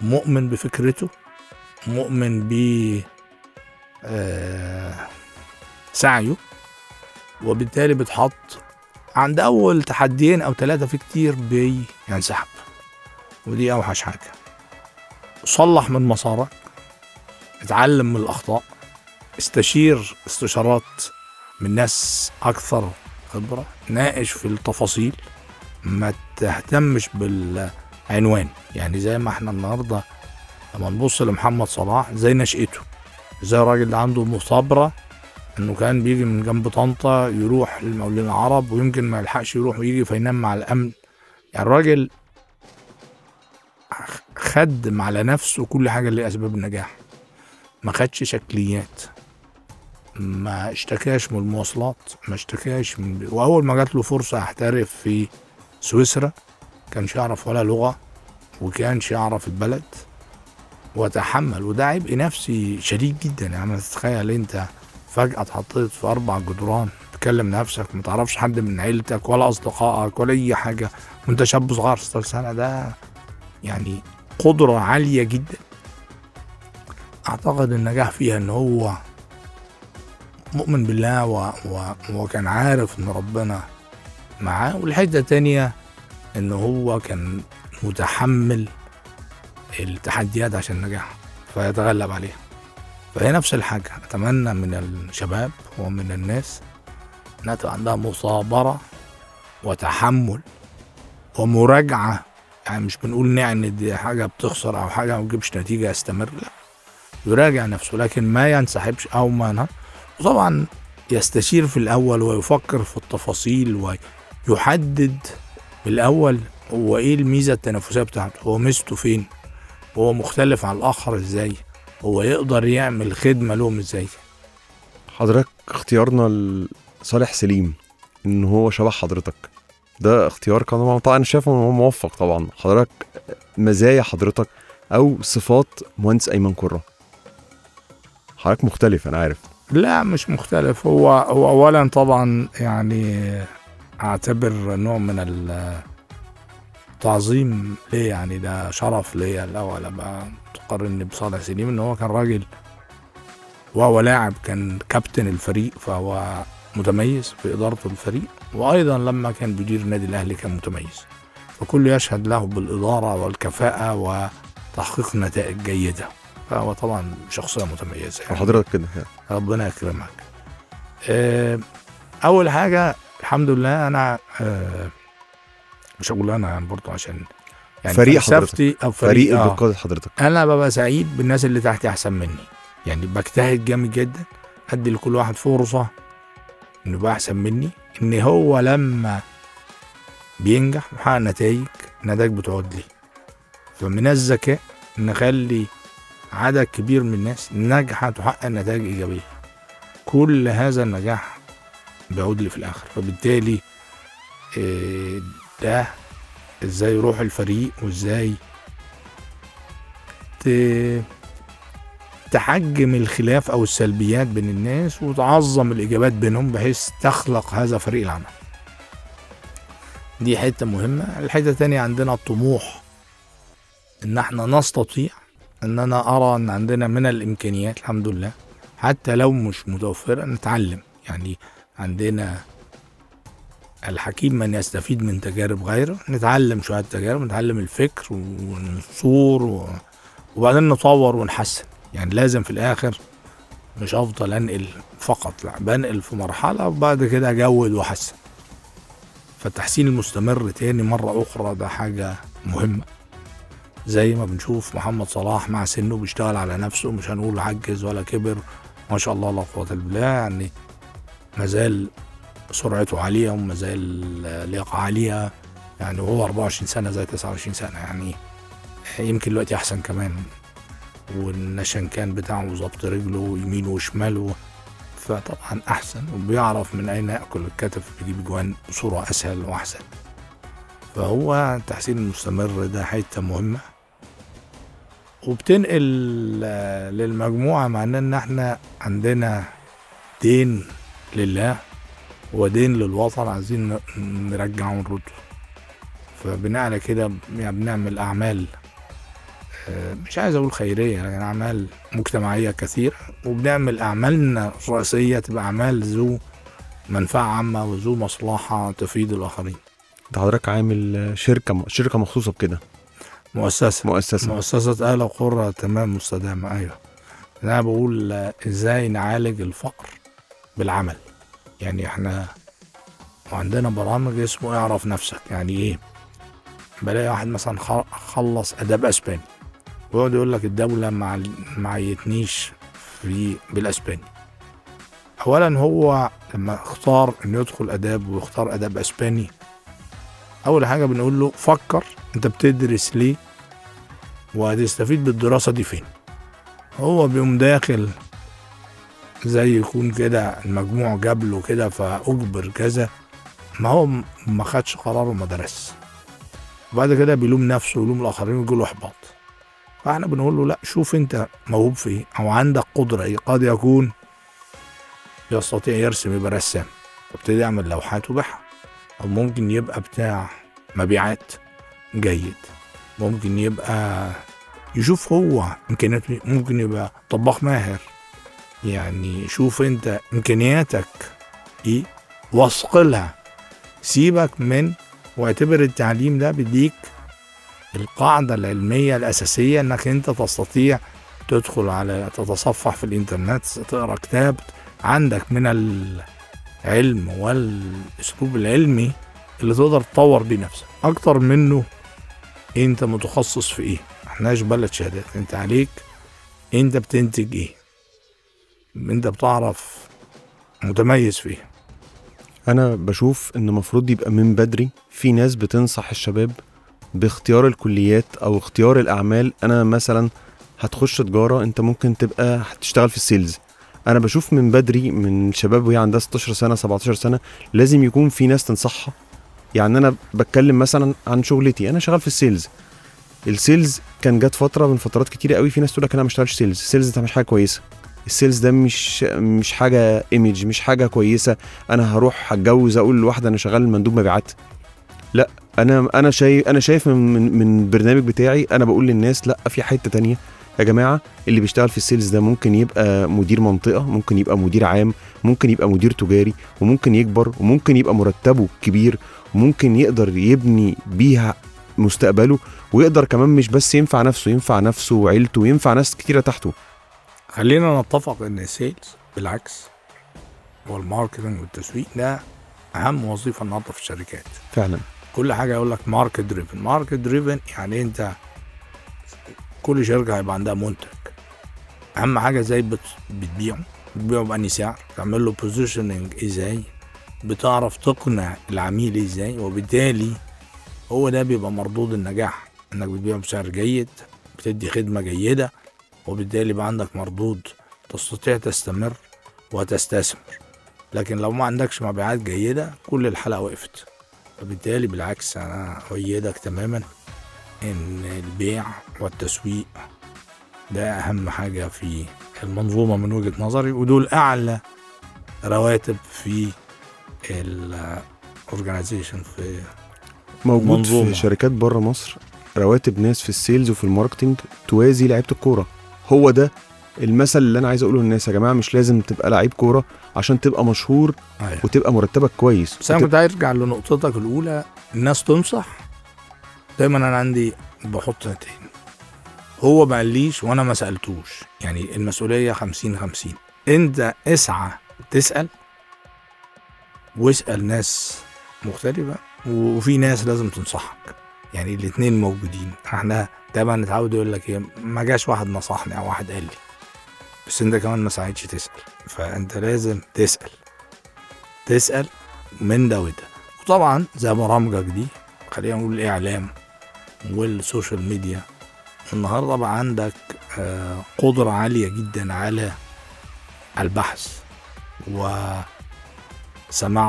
مؤمن بفكرته، مؤمن بسعيه، وبالتالي بتحط عند اول تحديين او ثلاثة في كتير بينسحب، ودي اوحش حاجة. صلح من مسارك، اتعلم من الأخطاء، استشير استشارات من ناس أكثر خبرة، ناقش في التفاصيل، ما تهتمش بالعنوان. يعني زي ما احنا النهاردة لما نبص لمحمد صلاح زي نشأته، زي راجل عنده مثابرة انه كان بيجي من جنب طنطا يروح للمولين العرب ويمكن ما يلحقش يروح ويجي فينام مع الامن. يعني الراجل خدم على نفسه كل حاجه اللي اسباب النجاح، ما خدش شكليات، ما اشتكاش من المواصلات، ما اشتكاش من... واول ما جات له فرصه احترف في سويسرا كانش يعرف ولا لغه وكانش يعرف البلد وتحمل، وده عبء نفسي شديد جدا. يعني ما تتخيل انت فجأة اتحطيت في أربع جدران، تكلم نفسك، ما تعرفش حد من عيلتك ولا أصدقائك ولا أي حاجة، وأنت شاب صغير ستة عشر سنة. ده يعني قدرة عالية جدا. أعتقد النجاح فيها إن هو مؤمن بالله و... و... وكان عارف إن ربنا معاه، والحاجة التانية إن هو كان متحمل التحديات عشان نجاح فيتغلب عليها. فهي نفس الحاجة، أتمنى من الشباب ومن الناس أنها تبقى عندها مصابرة وتحمل ومراجعة. يعني مش بنقول نعند دي حاجة بتخسر أو حاجة ما تجيبش نتيجة استمر، لا، يراجع نفسه لكن ما ينسحبش أو ما نه. وطبعا يستشير في الأول ويفكر في التفاصيل ويحدد بالأول هو إيه الميزة التنافسية بتاعته، هو ميزته فين، هو مختلف عن الآخر إزاي، هو يقدر يعمل خدمة لهم ازاي. حضرتك اختيارنا لصالح سليم ان هو شبه حضرتك، ده اختيار كان طبعا شايفه ان هو موفق. طبعا حضرتك مزايا حضرتك او صفات مهندس ايمن كره حضرتك مختلف، انا عارف. لا مش مختلف، هو هو اولا طبعا يعني اعتبر نوع من التعظيم ليه، يعني ده شرف ليه الاول ابقى قارن بصالح سليم ان هو كان راجل وهو لاعب، كان كابتن الفريق فهو متميز في إدارته الفريق، وأيضا لما كان بيدير نادي الأهلي كان متميز، فكل يشهد له بالإدارة والكفاءة وتحقيق نتائج جيدة، فهو طبعا شخصية متميزة. يعني حضرتك كده ربنا يكرمك. أول حاجة الحمد لله أنا مش هقول أنا برضو عشان يعني فريق حضرتك أو فريق بقيادة حضرتك، أنا ببقى سعيد بالناس اللي تحتي أحسن مني، يعني بجتهد جامد جدا أدي لكل واحد فرصة إنه يبقى أحسن مني، إن هو لما بينجح ويحقق نتائج نتائج بتعود لي. فمن الذكاء إن أخلي عدد كبير من الناس نجحت وحقق نتائج إيجابية، كل هذا النجاح بيعود لي في الآخر. فبالتالي ده ازاي روح الفريق وازاي تحجم الخلاف او السلبيات بين الناس وتعظم الايجابيات بينهم بحيث تخلق هذا فريق العمل. دي حته مهمه. الحته الثانيه عندنا الطموح، ان احنا نستطيع، ان انا ارى ان عندنا من الامكانيات الحمد لله حتى لو مش متوفره نتعلم. يعني عندنا الحكيم من يستفيد من تجارب غيره، نتعلم شوية تجارب، نتعلم الفكر ونصور و... وبعدين نطور ونحسن. يعني لازم في الآخر مش أفضل أنقل فقط، لا، بنقل في مرحلة وبعد كده أجود وحسن. فالتحسين المستمر تاني مرة أخرى ده حاجة مهمة، زي ما بنشوف محمد صلاح مع سنه بيشتغل على نفسه، مش هنقول عجز ولا كبر، ما شاء الله لا قوة إلا بالله، يعني مازال سرعته عالية وما زال لياقة عالية، يعني هو أربعة وعشرين سنة زي تسعة وعشرين سنة، يعني يمكن الوقت أحسن كمان، والنشن كان بتاعه وظبط رجله يمينه وشماله، فطبعا أحسن، وبيعرف من أين يأكل الكتف، بيجيب جوان بصورة أسهل وأحسن. فهو التحسين المستمر ده حتة مهمة، وبتنقل للمجموعة، معناه إن إحنا عندنا دين لله ودين للوطن عايزين نرجع ونرد. فبناء على كده يعني بنعمل أعمال مش عايز أقول خيرية لكن يعني أعمال مجتمعية كثيرة، وبنعمل أعمالنا الرئيسية تبقى أعمال ذو منفعة عامة وذو مصلحة تفيد الآخرين. أنت حضرتك عامل شركة شركة مخصوصة بكده؟ مؤسسة مؤسسة مؤسسة أهل قرى تمام مستدامة. أيوة، أنا بقول إزاي نعالج الفقر بالعمل. يعني احنا وعندنا برامج اسمه اعرف نفسك. يعني ايه؟ بلاقي واحد مثلا خلص اداب اسباني ويقعد يقول لك الدوله ما معيتنيش في بالاسباني، اولا هو لما اختار انه يدخل اداب ويختار اداب اسباني، اول حاجه بنقول له فكر انت بتدرس ليه وهتستفيد بالدراسه دي فين. هو بيقوم داخل زي يكون كده المجموع جاب له كده فاجبر كذا، ما هو ما خدش قرار وما درس، وبعد كده بيلوم نفسه ويلوم الاخرين ويقول له احباط. فاحنا بنقول له لا، شوف انت موهوب في ايه او عندك قدره ايه. قد يكون يستطيع يرسم يبقى رسام، ابتدي يعمل لوحات وبيعها، او ممكن يبقى بتاع مبيعات جيد، ممكن يبقى يشوف هو امكانياته، ممكن يبقى طباخ ماهر. يعني شوف انت امكانياتك ايه واصقلها، سيبك من واعتبر التعليم ده بيديك القاعدة العلمية الأساسية انك انت تستطيع تدخل على تتصفح في الانترنت تقرأ كتاب، عندك من العلم والاسلوب العلمي اللي تقدر تطور بيه نفسك اكتر منه انت متخصص في ايه. احناش بلد شهادات، انت عليك انت بتنتج ايه، انت بتعرف متميز فيه. انا بشوف ان مفروض يبقى من بدري في ناس بتنصح الشباب باختيار الكليات او اختيار الاعمال. انا مثلا هتخش تجارة، انت ممكن تبقى هتشتغل في السيلز. انا بشوف من بدري من شباب وهي عندها ستاشر سنة سبعتاشر سنة لازم يكون في ناس تنصحها. يعني انا بتكلم مثلا عن شغلتي، انا شغال في السيلز. السيلز كان جات فترة من فترات كتيرة قوي في ناس تقول لك انا ما اشتغلش سيلز، السيلز ده مش حاجة كويسة، السيلز ده مش مش حاجه ايمج، مش حاجه كويسه، انا هروح هتجوز اقول لواحده انا شغال مندوب مبيعات. لا، انا انا شايف انا شايف من من البرنامج بتاعي انا بقول للناس لا، في حته تانية يا جماعه. اللي بيشتغل في السيلز ده ممكن يبقى مدير منطقه، ممكن يبقى مدير عام، ممكن يبقى مدير تجاري، وممكن يكبر، وممكن يبقى مرتبه كبير، وممكن يقدر يبني بيها مستقبله، ويقدر كمان مش بس ينفع نفسه، ينفع نفسه وعيلته، وينفع ناس كتيره تحته. خلينا نتفق ان السيلز بالعكس والماركتنج والتسويق ده اهم وظيفه النهارده في الشركات. فعلا كل حاجه يقول لك ماركت دريفن، ماركت دريفن يعني انت كل شركه هيبقى عندها منتج، اهم حاجه ازاي بتبيعه، بتبيعه بأني سعر، تعمل له بوزيشننج ازاي، بتعرف تقنع العميل ازاي، وبالتالي هو ده بيبقى مردود النجاح، انك بتبيعه بسعر جيد، بتدي خدمه جيده، وبالتالي بقى عندك مردود تستطيع تستمر وتستثمر. لكن لو ما عندكش مبيعات جيدة كل الحلقة وقفت. وبالتالي بالعكس أنا أؤيدك تماما إن البيع والتسويق ده أهم حاجة في المنظومة من وجهة نظري، ودول أعلى رواتب في الأورجانيزيشن في موجود منظومة. في شركات برا مصر رواتب ناس في السيلز وفي الماركتينج توازي لعيبة الكورة. هو ده المثل اللي انا عايز اقوله للناس يا جماعه، مش لازم تبقى لعيب كوره عشان تبقى مشهور آه. وتبقى مرتبك كويس. بس انا كنت عايز ارجع لنقطتك الاولى، الناس تنصح دايما. انا عندي بحط نتين، هو ما قاليش وانا ما سالتوش، يعني المسؤوليه خمسين خمسين. انت اسعى تسال واسال ناس مختلفه، وفي ناس لازم تنصحك، يعني الاثنين موجودين. احنا دايما نتعود يقول لك ايه، ما جاش واحد نصحني او واحد قال لي، بس انت كمان ما ساعدتش تسال. فانت لازم تسال تسال من ده وده. وطبعا زي برامجك دي، خلينا نقول الاعلام والسوشيال ميديا النهارده بقى عندك قدره عاليه جدا على البحث وسماع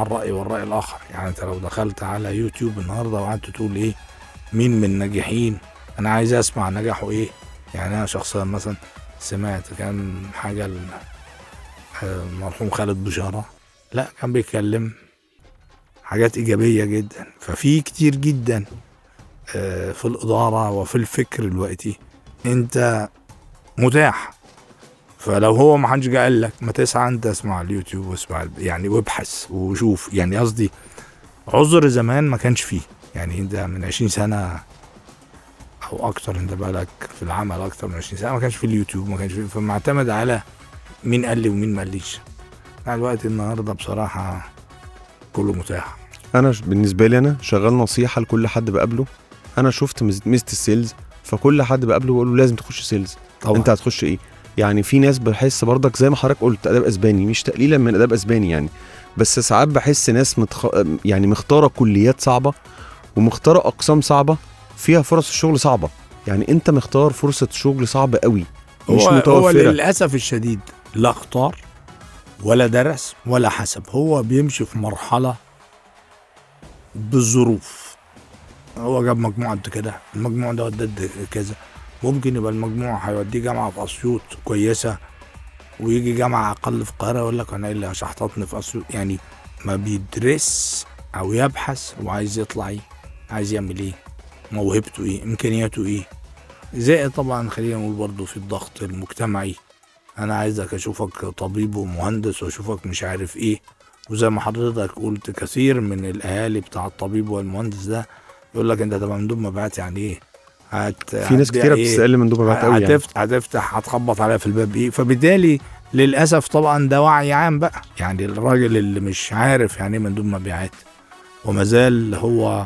الراي والراي الاخر. يعني انت لو دخلت على يوتيوب النهارده وقعدت تقول ايه مين من الناجحين، انا عايز اسمع نجاحه ايه. يعني انا شخصيا مثلا سمعت كان حاجه المرحوم خالد بشاره، لا كان بيتكلم حاجات ايجابيه جدا. ففي كتير جدا في الاداره وفي الفكر دلوقتي انت متاح. فلو هو ما حدش قال لك ما تسعى انت اسمع اليوتيوب واسمع يعني وابحث وشوف. يعني قصدي عذر زمان ما كانش فيه، يعني انت من عشرين سنة او اكتر انت بالك في العمل اكتر من عشرين سنة ما كانش في اليوتيوب، ما كانش في، فمعتمد على مين قال لي ومين ما قاليش. على الوقت النهارده بصراحه كله متاح. انا بالنسبه لي انا شغال نصيحه لكل حد بقابله، انا شفت ميزه السيلز، فكل حد بقابله بقول له لازم تخش سيلز. طبعا. انت هتخش ايه؟ يعني في ناس بحس برضك زي ما حضرتك قلت اداب اسباني، مش تقليلا من اداب اسباني يعني، بس ساعات بحس ناس متخ... يعني مختاره كليات صعبه ومختاره اقسام صعبه فيها فرص الشغل صعبه. يعني انت مختار فرصه شغل صعبه قوي مش هو متوفره. هو للاسف الشديد لا اختار ولا درس ولا حسب، هو بيمشي في مرحله بالظروف. هو جاب مجموعه كده، المجموع ده ودد كذا، ممكن يبقى المجموع هيوديه جامعه في اسيوط كويسه ويجي جامعه اقل في القاهره يقول لك انا ايه اللي هشحططني في اسيوط. يعني ما بيدرس او يبحث وعايز يطلع ايه، عايز يعمل ايه، موهبته ايه، امكانياته ايه. زائد طبعا خلينا نقول برضو في الضغط المجتمعي، انا عايزك اشوفك طبيب ومهندس واشوفك مش عارف ايه. وزي ما حضرتك قلت كثير من الاهالي بتاع الطبيب والمهندس ده يقول لك انت تبقى مندوب مبيعات يعني ايه، هت... في ناس كتيرة بتسأل مندوب مبيعات قوي يعني هتفتح هتخبط عليها في الباب ايه. فبالتالي للاسف طبعا ده وعي عام بقى، يعني الراجل اللي مش عارف يعني ايه مندوب مبيعات ومازال هو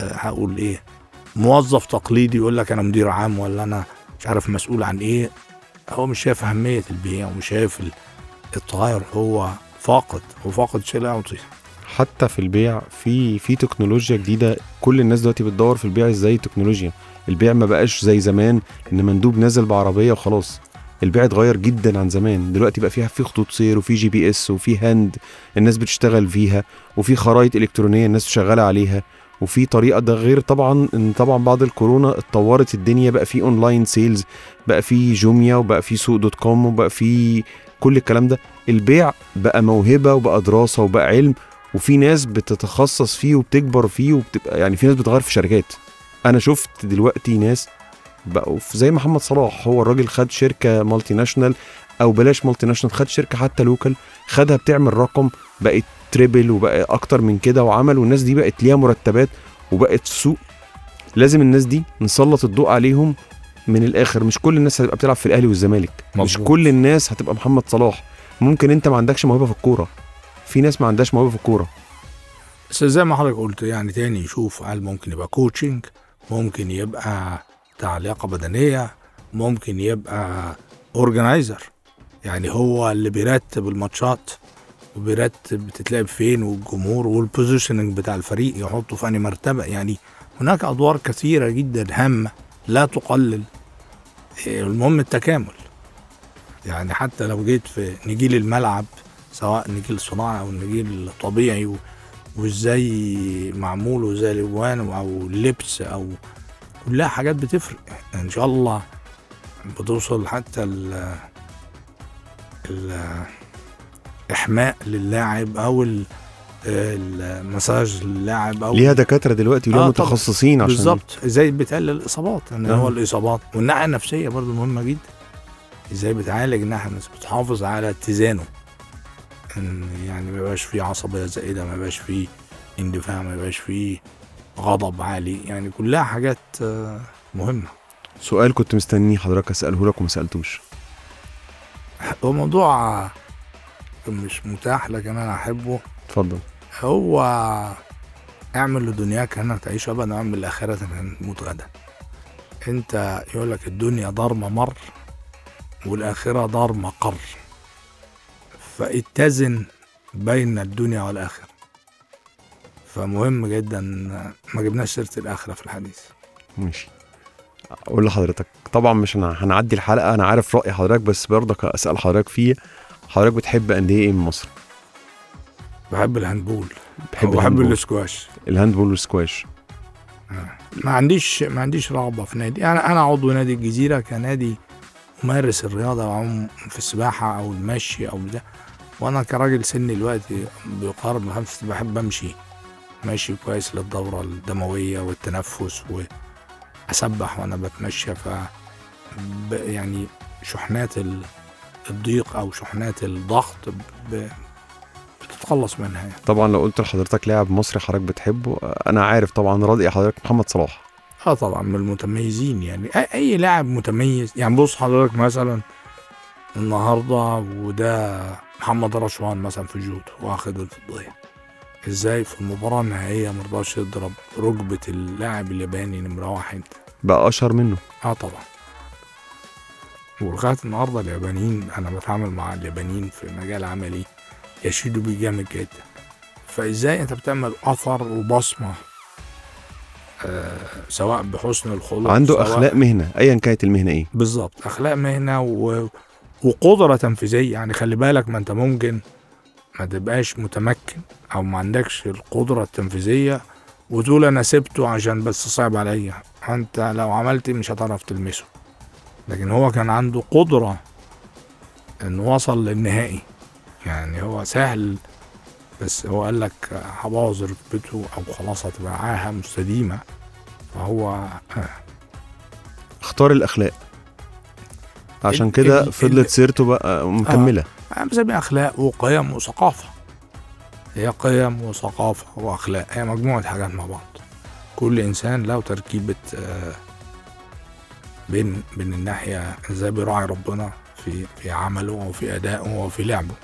هقول ايه موظف تقليدي يقول لك انا مدير عام ولا انا مش عارف مسؤول عن ايه، هو مش شايف اهميه البيئه ومش شايف التغير، هو فاقد وفاقد شيء لا يطيق. حتى في البيع في في تكنولوجيا جديده، كل الناس دلوقتي بتدور في البيع ازاي تكنولوجيا. البيع ما بقاش زي زمان ان مندوب نازل بعربيه وخلاص، البيع اتغير جدا عن زمان. دلوقتي بقى فيها في خطوط سير وفي جي بي اس وفي هاند الناس بتشتغل فيها، وفي خرائط الكترونيه الناس شغاله عليها، وفي طريقه. ده غير طبعا ان طبعا بعد الكورونا اتطورت الدنيا، بقى في اونلاين سيلز، بقى في جوميا وبقى في سوق دوت كوم وبقى في كل الكلام ده. البيع بقى موهبه وبقى دراسه وبقى علم، وفي ناس بتتخصص فيه وبتكبر فيه وبتبقى يعني في ناس بتغير في شركات. انا شفت دلوقتي ناس بقوا زي محمد صلاح، هو الراجل خد شركه مالتي ناشونال او بلاش مالتي ناشونال، خد شركه حتى لوكال، خدها بتعمل رقم بقت تريبل وبقى اكتر من كده وعمل، والناس دي بقت ليها مرتبات وبقت سوق. لازم الناس دي نسلط الضوء عليهم من الاخر. مش كل الناس هتبقى بتلعب في الاهلي والزمالك، مش كل الناس هتبقى محمد صلاح. ممكن انت ما عندكش موهبه في الكوره، في ناس ما عندهاش موهبه في الكوره. بس زي ما حضرتك قلت يعني تاني يشوف، هل ممكن يبقى كوتشنج، ممكن يبقى تعليقه بدنيه، ممكن يبقى اورجنايزر، يعني هو اللي بيرتب الماتشات وبيرتب بتتلعب فين والجمهور والبوزيشننج بتاع الفريق يحطه في انهي مرتبه. يعني هناك ادوار كثيره جدا هامه لا تقلل. المهم التكامل، يعني حتى لو جيت في نجيل الملعب سواء نجيل صناعي او نجيل طبيعي وازاي معمول وزي الالوان او اللبس او كلها حاجات بتفرق. يعني ان شاء الله بتوصل حتى ال احماء للاعب او المساج للاعب او ليها دكاتره دلوقتي وليها آه متخصصين عشان بالظبط ازاي بتقلل الاصابات. ان يعني هو الاصابات والناحيه النفسيه برضو مهمه جدا، ازاي بتعالج الناحيه النفسيه، بتحافظ على اتزانه، يعني ما يبقاش فيه عصبيه زائده، ما يبقاش فيه اندفاع، ما يبقاش فيه غضب عالي. يعني كلها حاجات مهمه. سؤال كنت مستني حضرتك اساله لك وما سالتوش، هو موضوع مش متاح لكن انا احبه. اتفضل. هو اعمل لدنياك هنا تعيش ابدا، اعمل لاخرتك هنا تموت غدا. انت يقول لك الدنيا دار ممر والاخره دار مقر، فاتزن بين الدنيا والاخره. فمهم جدا ما جبناش سيره الاخره في الحديث. ماشي، اقول لحضرتك طبعا مش انا هنعدي الحلقه، انا عارف راي حضرتك بس برضك اسال حضرتك فيه. حضرتك بتحب انديه ايه من مصر؟ بحب الهاندبول، بحب بحب الاسكواش. الهاندبول والسكواش ما عنديش ما عنديش رغبه في نادي. انا يعني انا عضو نادي الجزيره كنادي امارس الرياضه وعم في السباحه او المشي او ده، وانا كراجل سني دلوقتي بيقارب من خمسة بحب امشي ماشي كويس للدوره الدمويه والتنفس واسبح وانا بتمشى. ف يعني شحنات ال الضيق او شحنات الضغط بتتخلص منها يعني. طبعا لو قلت لحضرتك لاعب مصري حضرتك بتحبه، انا عارف طبعا راضي حضرتك محمد صلاح. اه طبعا من المتميزين، يعني اي لاعب متميز. يعني بص حضرتك مثلا النهارده وده محمد رشوان مثلا في الجود واخد الفضيه ازاي في المباراه النهائيه مرضاش يضرب ركبه اللاعب الياباني نمره واحد بقى اشهر منه. اه طبعا ولغاية النهاردة اليابانيين، أنا بتعامل مع اليابانيين في مجال عملي يشيدوا بيه جامد جدا. فإزاي أنت بتعمل أثر وبصمة آه سواء بحسن الخلق، عنده أخلاق مهنة أيا كانت المهنة إيه بالظبط، أخلاق مهنة و... وقدرة تنفيذية. يعني خلي بالك، ما أنت ممكن ما تبقاش متمكن أو ما عندكش القدرة التنفيذية وتقول أنا سبته عشان بس صعب عليا، أنت لو عملت مش هتعرف تلمسه. لكن هو كان عنده قدرة أنه وصل للنهائي، يعني هو سهل، بس هو قال لك هبوظ ركبته أو خلاص هتبقى مستديمة، فهو آه. اختار الأخلاق، عشان كده فضلت سيرته بقى مكملة. آه. أهم زي أخلاق وقيم وثقافة، هي قيم وثقافة وأخلاق، هي مجموعة حاجات مع بعض. كل إنسان له تركيبة آه بين بين الناحية إزاي بيراعي ربنا في في عمله وفي أدائه وفي لعبه،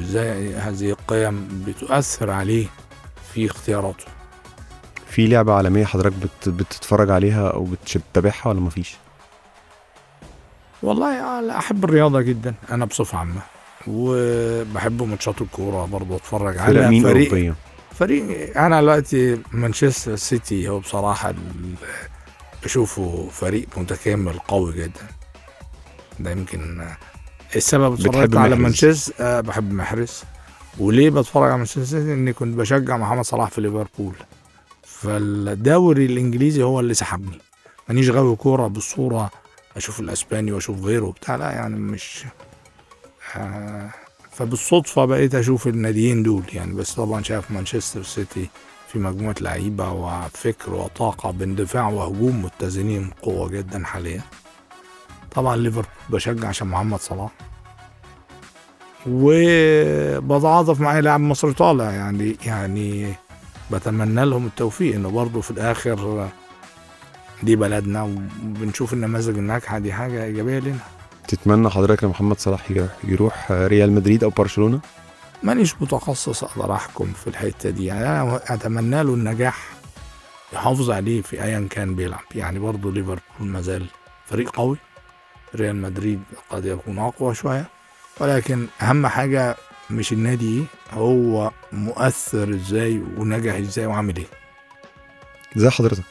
إزاي هذه القيم بتؤثر عليه في اختياراته. في لعبة عالمية حضرتك بت بتتفرج عليها أو بتتابعها ولا مفيش؟ والله أنا أحب الرياضة جدا، أنا بصفة عامة، وبحب ماتشات الكورة برضه، أتفرج على مين فريق أوروبية. فريق أنا دلوقتي مانشستر سيتي، هو بصراحة بشوفه فريق متكامل قوي جدا، ده يمكن السبب اتفرجت على مانشستر. بحب محرز، وليه بتفرج على مانشستر سيتي؟ إني كنت بشجع محمد صلاح في ليفربول، فالدوري الإنجليزي هو اللي سحبني. مانيش غاوي كورة بالصورة أشوف الأسباني وأشوف غيره بتاع، لا يعني مش آه فبالصدفة بقيت أشوف الناديين دول يعني. بس طبعا شايف مانشستر سيتي في مجموعة لعيبة وفكر وطاقة باندفاع وهجوم متزنين قوة جدا حاليا. طبعا ليفربول بشجع عشان محمد صلاح، وبتعاطف معايا لاعب مصري طالع يعني يعني بتمنى لهم التوفيق، إنه برضو في الآخر دي بلدنا وبنشوف النماذج الناجحة دي حاجة إيجابية لنا. تتمنى حضرتك لمحمد صلاح يروح ريال مدريد أو برشلونة؟ مانيش متخصص أقدر أحكم في الحتة دي، يعني أنا أتمنى له النجاح، يحافظ عليه في أيا كان بيلعب. يعني برضو ليفربول مازال فريق قوي، ريال مدريد قد يكون أقوى شوية، ولكن أهم حاجة مش النادي، هو مؤثر إزاي ونجح إزاي وعمل إيه. زي حضرتك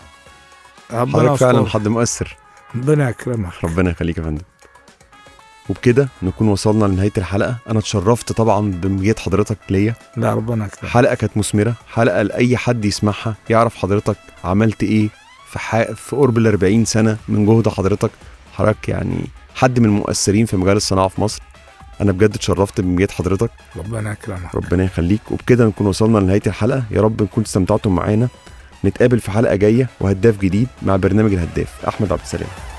حضرتك فعلا حد مؤثر، ربنا يكرمك. ربنا يخليك يا فندم. وبكده نكون وصلنا لنهاية الحلقة. أنا اتشرفت طبعا بمجيء حضرتك ليا، لا ربنا يكرمك. حلقة كانت مثمرة، حلقة لأي حد يسمعها يعرف حضرتك عملت إيه في حق... في قرب الأربعين سنة من جهد حضرتك. حضرتك يعني حد من المؤثرين في مجال الصناعة في مصر. أنا بجد اتشرفت بمجيء حضرتك، ربنا يكرمك، ربنا يخليك. وبكده نكون وصلنا لنهاية الحلقة. يا رب نكون استمتعتم معانا. نتقابل في حلقة جاية وهداف جديد مع برنامج الهداف. أحمد عبد السلام.